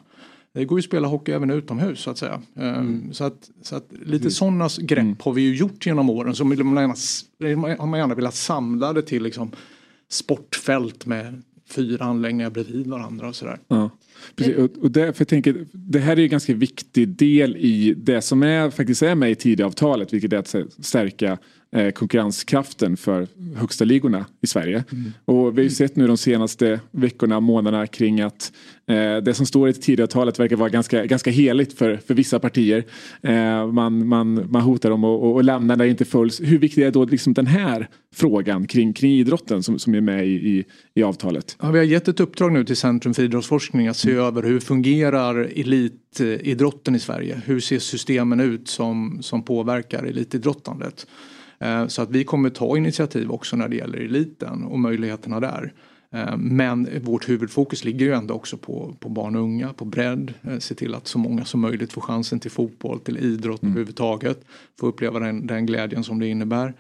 Det går ju att spela hockey även utomhus så att säga. Mm. Så, att, så att lite mm. sådana grepp har vi ju gjort genom åren. Så man gärna, har man gärna velat samla det till liksom sportfält med fyra anläggningar bredvid varandra och sådär. Ja, precis. Och, och därför tänker jag, det här är ju en ganska viktig del i det som är, faktiskt är med i Tidöavtalet, vilket är att stärka eh, konkurrenskraften för högsta ligorna i Sverige. Mm. Och vi har ju sett nu de senaste veckorna, månaderna kring att eh, det som står i Tidöavtalet verkar vara ganska, ganska heligt för, för vissa partier. Eh, man, man, man hotar dem och, och, och lämnar där det inte följs. Hur viktig är då liksom den här frågan kring, kring idrotten som, som är med i, i, i avtalet? Ja, vi har gett ett uppdrag nu till Centrum för idrottsforskning att se mm. över hur fungerar elitidrotten i Sverige. Hur ser systemen ut som, som påverkar elitidrottandet? Så att vi kommer ta initiativ också när det gäller eliten och möjligheterna där. Men vårt huvudfokus ligger ju ändå också på, på barn och unga, på bredd. Se till att så många som möjligt får chansen till fotboll, till idrott mm. överhuvudtaget. Få uppleva den, den glädjen som det innebär.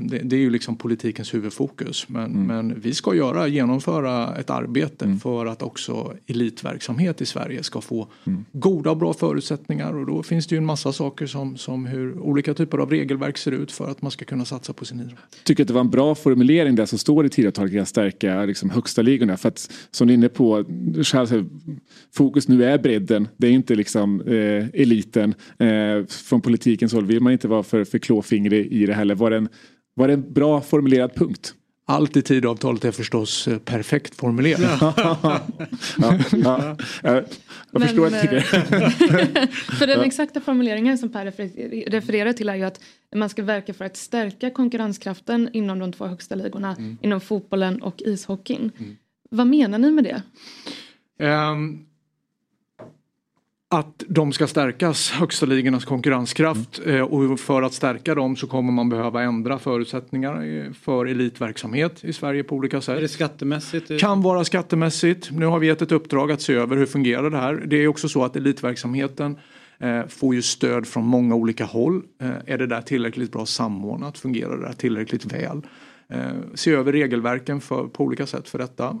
Det, det är ju liksom politikens huvudfokus. Men, mm. men vi ska göra, genomföra ett arbete mm. för att också elitverksamhet i Sverige ska få mm. goda och bra förutsättningar. Och då finns det ju en massa saker som, som hur olika typer av regelverk ser ut för att man ska kunna satsa på sin idrott. Jag tycker att det var en bra formulering där som står i Tidöavtalet att stärka liksom högsta ligorna. För att som ni är inne på, fokus nu är bredden. Det är inte liksom eh, eliten. Eh, från politikens håll vill man inte vara för, för klåfingrig i det heller. Var en Var det en bra formulerad punkt? Allt i Tidöavtalet är förstås perfekt formulerat. Ja. ja, ja. Jag Men, förstår att det För den exakta formuleringen som Per refererar till är ju att man ska verka för att stärka konkurrenskraften inom de två högsta ligorna. Mm. Inom fotbollen och ishockeyn. Mm. Vad menar ni med det? Um, Att de ska stärkas, högsta ligornas konkurrenskraft, och för att stärka dem så kommer man behöva ändra förutsättningar för elitverksamhet i Sverige på olika sätt. Är det skattemässigt? Kan vara skattemässigt. Nu har vi gett ett uppdrag att se över hur fungerar det här. Det är också så att elitverksamheten får ju stöd från många olika håll. Är det där tillräckligt bra samordnat? Fungerar det där tillräckligt väl? Se över regelverken för, på olika sätt för detta.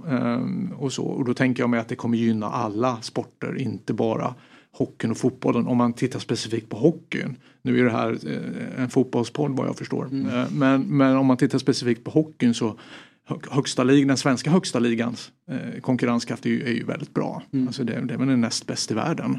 Och, så. Och då tänker jag mig att det kommer gynna alla sporter, inte bara hockeyn och fotbollen. Om man tittar specifikt på hockeyn. Nu är det här en fotbollspodd vad jag förstår. Mm. Men, men om man tittar specifikt på hockeyn så högsta ligan, den svenska högsta ligans eh, konkurrenskraft är ju, är ju väldigt bra. Mm. Alltså det, det är väl den näst bäst i världen.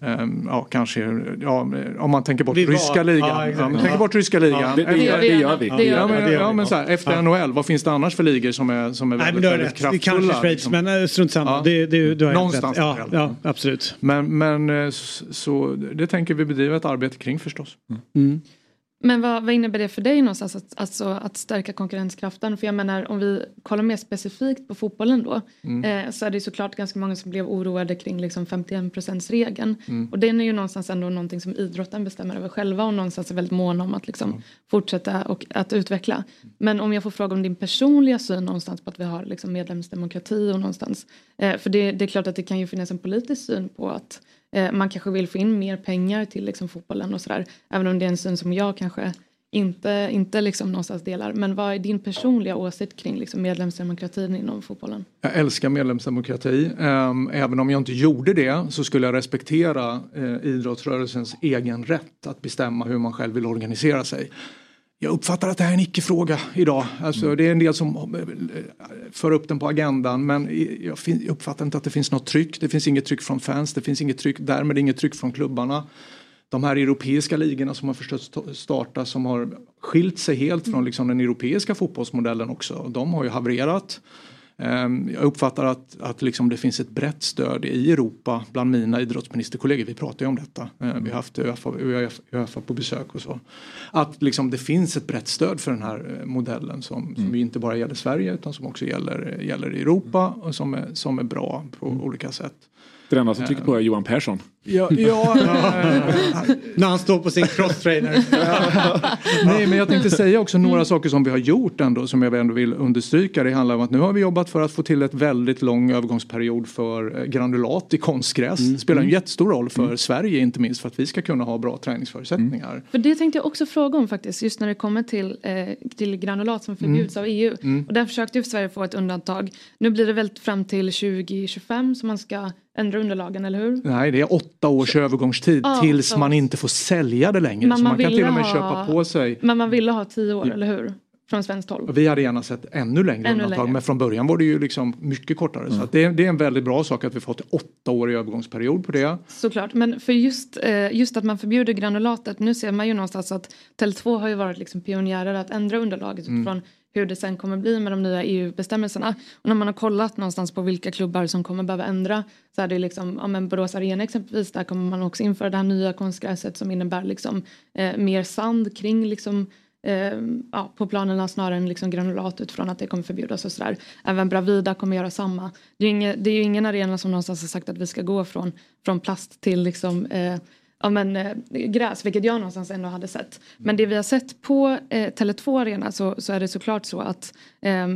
Mm. Um, ja, kanske ja, om man tänker bort vi ryska var, ligan. Ja, ja, man ja. tänker bort ryska ligan. Ja, det, det, gör, det gör vi. Det gör, ja, men, det gör ja, men så här, efter ja. N H L, vad finns det annars för ligor som är, som är väldigt, nej, men väldigt rätt. kraftfulla? Kanske Schweiz, liksom. Men strunt samma. Ja. Det, det, du har någonstans. Ja, ja, absolut. Men, men så, det tänker vi bedriva ett arbete kring förstås. Mm. Mm. Men vad, vad innebär det för dig någonstans att, alltså, att stärka konkurrenskraften? För jag menar, om vi kollar mer specifikt på fotbollen då. Mm. Eh, så är det ju såklart ganska många som blev oroade kring liksom femtioen procent-regeln. Mm. Och den är ju någonstans ändå någonting som idrotten bestämmer över själva. Och någonstans är väldigt mån om att liksom mm. fortsätta och att utveckla. Men om jag får fråga om din personliga syn någonstans på att vi har liksom medlemsdemokrati och någonstans. Eh, för det, det är klart att det kan ju finnas en politisk syn på att man kanske vill få in mer pengar till liksom fotbollen och sådär. Även om det är en syn som jag kanske inte, inte liksom någonstans delar. Men vad är din personliga åsikt kring liksom medlemsdemokratin inom fotbollen? Jag älskar medlemsdemokrati. Även om jag inte gjorde det så skulle jag respektera idrottsrörelsens egen rätt att bestämma hur man själv vill organisera sig. Jag uppfattar att det här är en icke-fråga idag. Alltså, det är en del som för upp den på agendan. Men jag uppfattar inte att det finns något tryck. Det finns inget tryck från fans. Det finns inget tryck. Därmed inget tryck från klubbarna. De här europeiska ligorna som har förstås starta. Som har skilt sig helt från liksom, den europeiska fotbollsmodellen också. De har ju havererat. Jag uppfattar att, att liksom det finns ett brett stöd i Europa bland mina idrottsministerkollegor. Vi pratar ju om detta. Vi har haft UEFA på besök och så. Att liksom det finns ett brett stöd för den här modellen som, som mm. inte bara gäller Sverige utan som också gäller, gäller Europa och som är, som är bra på mm. olika sätt. Det enda som trycker på är Johan Persson. Ja, ja när han står på sin cross-trainer. Nej, men jag tänkte säga också några saker som vi har gjort ändå, som jag ändå vill understryka. Det handlar om att nu har vi jobbat för att få till ett väldigt lång övergångsperiod för granulat i konstgräs. Mm. Det spelar en jättestor roll för mm. Sverige, inte minst för att vi ska kunna ha bra träningsförutsättningar. Mm. För det tänkte jag också fråga om faktiskt, just när det kommer till, eh, till granulat som förbjuds mm. av E U. Mm. Och där försökte ju Sverige få ett undantag. Nu blir det väl fram till tjugo tjugofem som man ska ändra underlagen, eller hur? Nej, det är åtta års så. övergångstid ah, tills så. man inte får sälja det längre. Men så man, man kan till och med ha... köpa på sig. Men man ville ha tio år, ja. Eller hur? från svenskt håll. Vi hade gärna sett ännu längre ännu undantag, längre. Men från början var det ju liksom mycket kortare. Mm. Så att det, det är en väldigt bra sak att vi fått åtta år i övergångsperiod på det. Såklart, men för just, just att man förbjuder granulatet, nu ser man ju någonstans att Tele två har ju varit liksom pionjärer att ändra underlaget utifrån mm. hur det sen kommer bli med de nya E U-bestämmelserna. Och när man har kollat någonstans på vilka klubbar som kommer behöva ändra, så är det liksom, ja men Borås Arena exempelvis, där kommer man också införa det här nya konstgräset som innebär liksom eh, mer sand kring liksom Eh, ja, på planerna snarare än liksom granulat utifrån att det kommer förbjudas och sådär. Även Bravida kommer göra samma. Det är, inge, det är ju ingen arena som någonstans har sagt att vi ska gå från, från plast till liksom, eh, ja, men, eh, gräs, vilket jag någonstans ändå hade sett. Men det vi har sett på eh, Tele två Arena så, så är det såklart så att eh,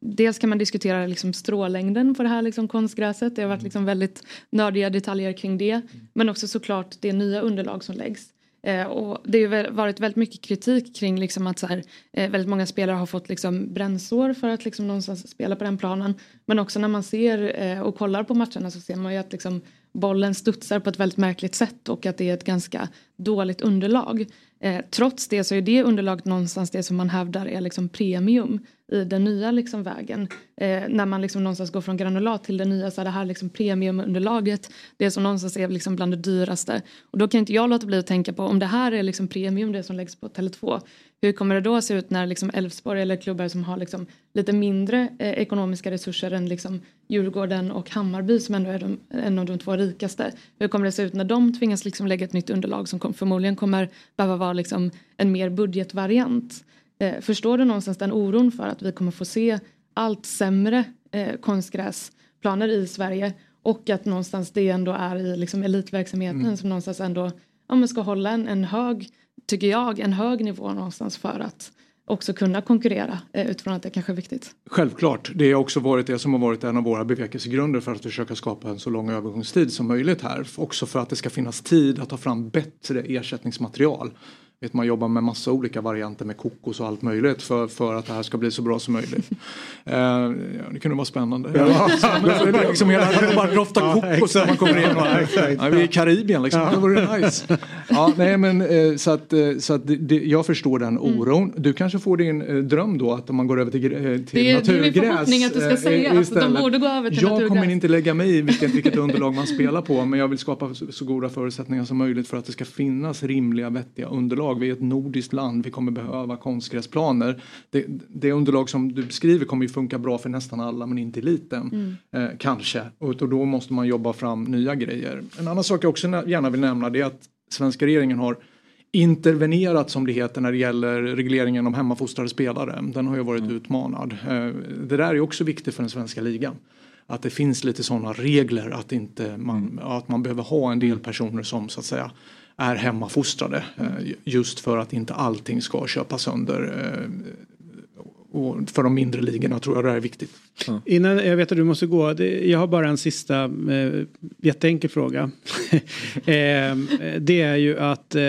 dels kan man diskutera liksom strålängden på det här liksom konstgräset. Det har varit liksom väldigt nördiga detaljer kring det. Men också såklart det nya underlag som läggs. Eh, och det har ju varit väldigt mycket kritik kring liksom att så här, eh, väldigt många spelare har fått liksom brännsår för att liksom någonstans spela på den planen. Men också när man ser eh, och kollar på matcherna så ser man ju att liksom bollen studsar på ett väldigt märkligt sätt och att det är ett ganska dåligt underlag. Eh, trots det så är det underlaget någonstans det som man hävdar är liksom premium i den nya liksom vägen. Eh, när man liksom någonstans går från granulat till det nya så är det här liksom premiumunderlaget det som någonstans är liksom bland det dyraste. Och då kan inte jag låta bli att tänka på om det här är liksom premium det som läggs på Tele två. Hur kommer det då se ut när liksom Elfsborg eller klubbar som har liksom lite mindre eh, ekonomiska resurser än liksom Djurgården och Hammarby som ändå är de, en av de två rikaste. Hur kommer det se ut när de tvingas liksom lägga ett nytt underlag som kom, förmodligen kommer behöva vara liksom en mer budgetvariant? Eh, förstår du någonstans den oron för att vi kommer få se allt sämre eh, konstgräsplaner i Sverige och att någonstans det ändå är i liksom elitverksamheten mm. som någonstans ändå ja, men ska hålla en, en hög, tycker jag, en hög nivå någonstans för att också kunna konkurrera eh, utifrån att det kanske är viktigt. Självklart, det har också varit det som har varit en av våra bevekelsegrunder för att försöka skapa en så lång övergångstid som möjligt här. Också för att det ska finnas tid att ta fram bättre ersättningsmaterial. Vet man jobbar med massa olika varianter med kokos och allt möjligt för, för att det här ska bli så bra som möjligt. Eh, ja, det kunde vara spännande. Ja, det var liksom hela att man bara doftar kokos när man kommer in. Och, ja, vi är i Karibien liksom. Ja. Det vore nice. Ja, nej, men, eh, så att, så att det, jag förstår den oron. Du kanske får din eh, dröm då att om man går över till, eh, till det är, naturgräs. Det är min förhoppning att du ska säga eh, att de borde gå över till jag naturgräs. Jag kommer inte lägga mig i vilket, vilket underlag man spelar på, men jag vill skapa så, så goda förutsättningar som möjligt för att det ska finnas rimliga, vettiga underlag. Vi är ett nordiskt land, vi kommer behöva konstgräsplaner. Det, det underlag som du beskriver kommer ju funka bra för nästan alla men inte eliten, mm. eh, kanske. Och, och då måste man jobba fram nya grejer. En annan sak jag också gärna vill nämna det är att svenska regeringen har intervenerat som det heter när det gäller regleringen om hemmafostrade spelare. Den har ju varit mm. utmanad. Eh, det där är också viktigt för den svenska ligan. Att det finns lite sådana regler att, inte man, mm. att man behöver ha en del personer som så att säga är hemmafostrade just för att inte allting ska köpa sönder. Och för de mindre ligorna tror jag det är viktigt. Ja. Innan jag vet att du måste gå, jag har bara en sista eh, jätteenkel fråga. eh, det är ju att eh,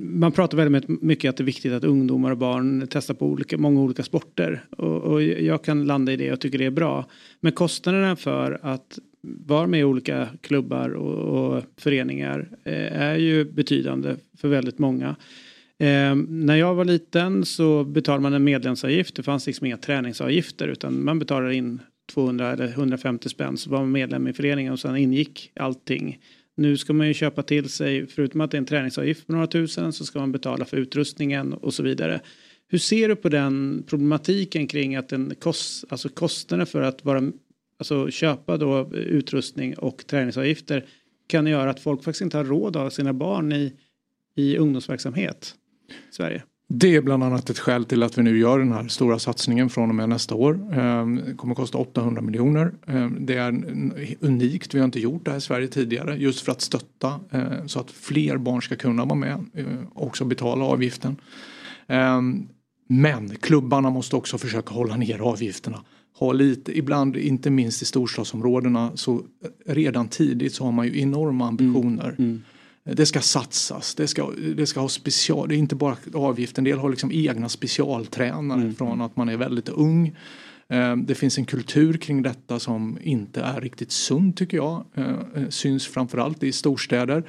man pratar väldigt mycket att det är viktigt att ungdomar och barn testar på olika, många olika sporter. Och, och jag kan landa i det och tycker det är bra. Men kostnaderna för att var med i olika klubbar och, och föreningar eh, är ju betydande för väldigt många. Eh, när jag var liten så betalade man en medlemsavgift. Det fanns liksom inga träningsavgifter utan man betalade in tvåhundra eller hundrafemtio spänn så var man medlem i föreningen och sen ingick allting. Nu ska man ju köpa till sig, förutom att det är en träningsavgift på några tusen så ska man betala för utrustningen och så vidare. Hur ser du på den problematiken kring att den kost, alltså kostnaden för att vara, alltså köpa då utrustning och träningsavgifter kan göra att folk faktiskt inte har råd av sina barn i i ungdomsverksamhet i Sverige. Det är bland annat ett skäl till att vi nu gör den här stora satsningen från och med nästa år. Det kommer att kosta åttahundra miljoner. Det är unikt, vi har inte gjort det här i Sverige tidigare. Just för att stötta så att fler barn ska kunna vara med och också betala avgiften. Men klubbarna måste också försöka hålla ner avgifterna. Ha lite, ibland, inte minst i storstadsområdena, så redan tidigt så har man ju enorma ambitioner. Mm, mm. Det ska satsas, det ska, det ska ha special, det är inte bara avgift, en del har liksom egna specialtränare mm. från att man är väldigt ung. Det finns en kultur kring detta som inte är riktigt sund tycker jag, syns framförallt i storstäder.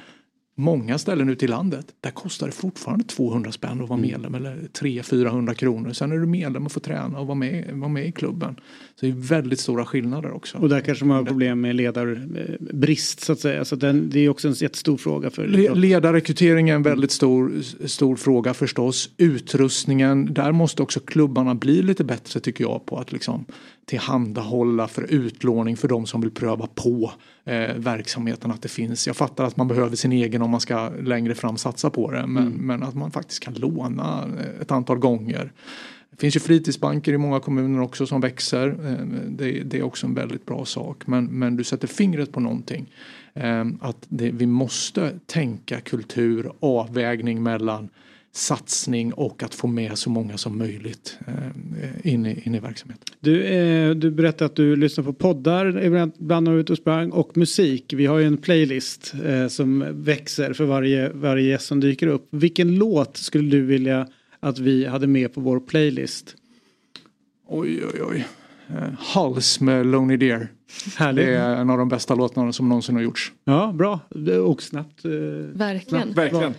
många ställen ute i landet, där kostar det fortfarande tvåhundra spänn att vara medlem, eller tre hundra till fyrahundra kronor. Sen är du medlem och får träna och vara med, vara med i klubben. Så det är väldigt stora skillnader också. Och där kanske man har problem med ledarbrist, så att säga. Så den, det är också en jättestor fråga. För Le- ledarrekrytering är en väldigt stor, stor fråga förstås. Utrustningen, där måste också klubbarna bli lite bättre, tycker jag, på att liksom tillhandahålla för utlåning för de som vill pröva på eh, verksamheten, att det finns. Jag fattar att man behöver sin egen om man ska längre fram satsa på det, men, mm. men att man faktiskt kan låna ett antal gånger. Det finns ju fritidsbanker i många kommuner också som växer. Det, det är också en väldigt bra sak. Men, men du sätter fingret på någonting. Att det, vi måste tänka kultur, avvägning mellan satsning och att få med så många som möjligt in i, in i verksamheten. Du, eh, du berättade att du lyssnar på poddar, ibland har du ut och sprang, och musik. Vi har ju en playlist eh, som växer för varje, varje gäst som dyker upp. Vilken låt skulle du vilja att vi hade med på vår playlist? Oj, oj, oj. Hals med Lonely Dear. Härligt. Det är en av de bästa låtarna som någonsin har gjorts. Ja, bra. Och snabbt. Eh, verkligen. Snabbt. Verkligen.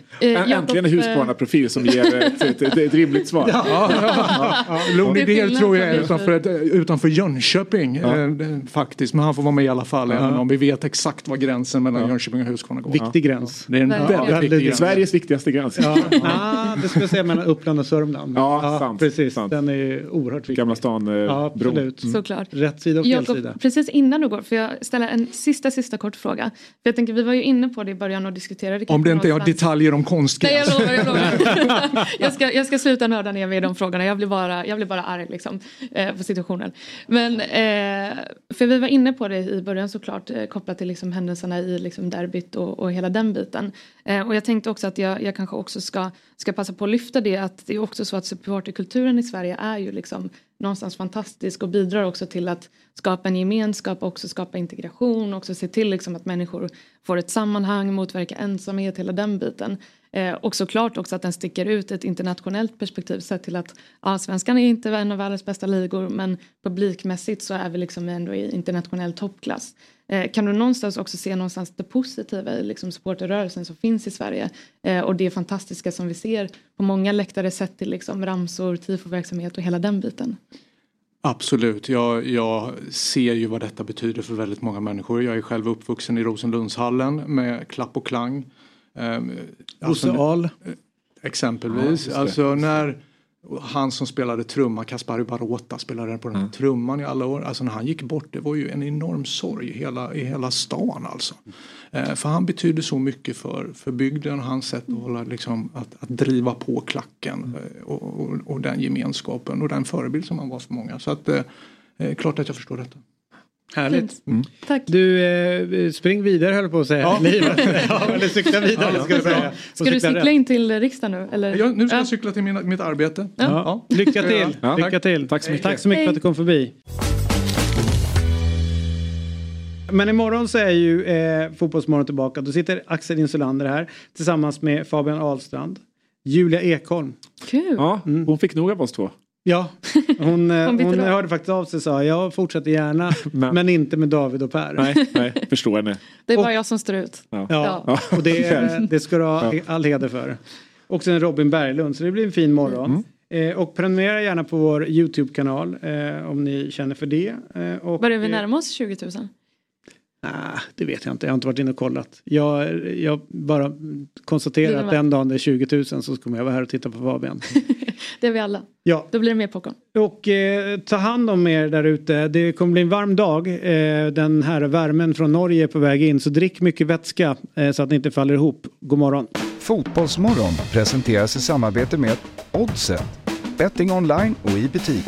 Eh, Äntligen en husbarnaprofil som ger ett, ett, ett, ett rimligt svar. Ja, ja, ja, ja. Lonely Dear tror jag är utanför, ett, utanför Jönköping ja. eh, faktiskt. Men han får vara med i alla fall. Ja. Även om vi vet exakt vad gränsen mellan ja. Jönköping och Husqvarna går. Viktig gräns. Ja. Det är en ja. väldigt viktig gräns. Sveriges viktigaste gräns. Ja. Ja. Ah, det ska jag säga mellan Uppland och Sörmland. Ja, ja sant. Precis. Sant. Den är oerhört viktig. Gamla stan. Eh, ja, absolut. Mm. Såklart. Rätt sida och fel sida. Precis innan du går, för jag ställer en sista, sista kort fråga. För jag tänker, vi var ju inne på det i början och diskuterade. Om det inte är detaljer om konstgräs. Nej, jag lovar, jag lovar. jag, ska, jag ska sluta nörda ner med de frågorna. Jag blir bara, jag blir bara arg liksom, eh, på situationen. Men, eh, för vi var inne på det i början såklart, eh, kopplat till liksom, händelserna i liksom, derbyt och, och hela den biten. Eh, och jag tänkte också att jag, jag kanske också ska, ska passa på att lyfta det, att det är också så att supporterkulturen i Sverige är ju liksom någonstans fantastisk och bidrar också till att skapa en gemenskap, också skapa integration, också se till liksom att människor får ett sammanhang, motverka ensamhet, hela den biten. Eh, och såklart också att den sticker ut ett internationellt perspektiv, sett till att ja, svenskan är inte en av världens bästa ligor, men publikmässigt så är vi liksom ändå i internationell toppklass. Eh, kan du någonstans också se någonstans det positiva i liksom supporterrörelsen som finns i Sverige, eh, och det fantastiska som vi ser på många läktare, sett till liksom ramsor, tifoverksamhet och hela den biten? Absolut, jag, jag ser ju vad detta betyder för väldigt många människor. Jag är själv uppvuxen i Rosenlundshallen med klapp och klang. Alltså, Osse Ahl exempelvis, ja, alltså när han som spelade trumma, Kaspari Barota, spelade på den här mm. trumman i alla år. Alltså när han gick bort, det var ju en enorm sorg i hela, i hela stan alltså. Eh, för han betydde så mycket för, för bygden och hans sätt att, hålla, liksom, att, att driva på klacken mm. och, och, och den gemenskapen och den förebild som han var för många. Så att, eh, klart att jag förstår detta. Härligt. Mm. Tack. Du, eh, spring vidare, höll på att säga. Ja. ja, eller cykla vidare. Ja, ska, säga. ska du cykla rätt. in till riksdagen nu? Eller? Ja, nu ska ja. jag cykla till mina, mitt arbete. Ja. Ja. Ja. Lycka till. Ja. Lycka till. Tack så mycket, Tack så mycket för att du kom förbi. Men imorgon så är ju eh, Fotbollsmorgon tillbaka. Då sitter Axel Insulander här tillsammans med Fabian Ahlstrand, Julia Ekholm. Kul. Ja, mm. Hon fick nog av oss två. Ja, hon, hon, hon hörde faktiskt av sig och sa jag fortsätter gärna, men. men inte med David och Per. Nej, nej, förstår ni. Det är bara och, jag som står ut. Ja, ja. ja. och det, det ska du ha ja. all heder för. Och sen Robin Berglund, så det blir en fin morgon. Mm. Eh, och prenumerera gärna på vår YouTube-kanal eh, om ni känner för det. Eh, och, Börjar vi närma oss tjugo tusen? Nej, nah, det vet jag inte. Jag har inte varit inne och kollat. Jag, jag bara konstaterar att den dagen det är tjugo tusen så kommer jag vara här och titta på Fabian. Det är vi alla. Ja. Då blir det mer popcorn. Och eh, ta hand om er där ute. Det kommer bli en varm dag. Eh, den här värmen från Norge är på väg in. Så drick mycket vätska eh, så att ni inte faller ihop. God morgon. Fotbollsmorgon presenteras i samarbete med Oddset. Betting online och i butik.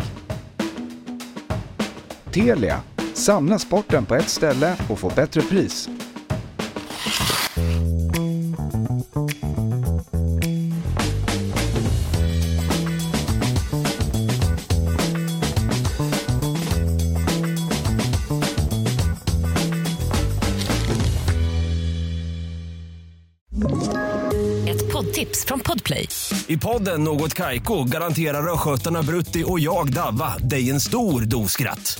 Telia. Samla sporten på ett ställe och få bättre pris. Från Podplay. I podden Något Kajko garanterar röskötarna Brutti och jag Davva dig en stor dos skratt.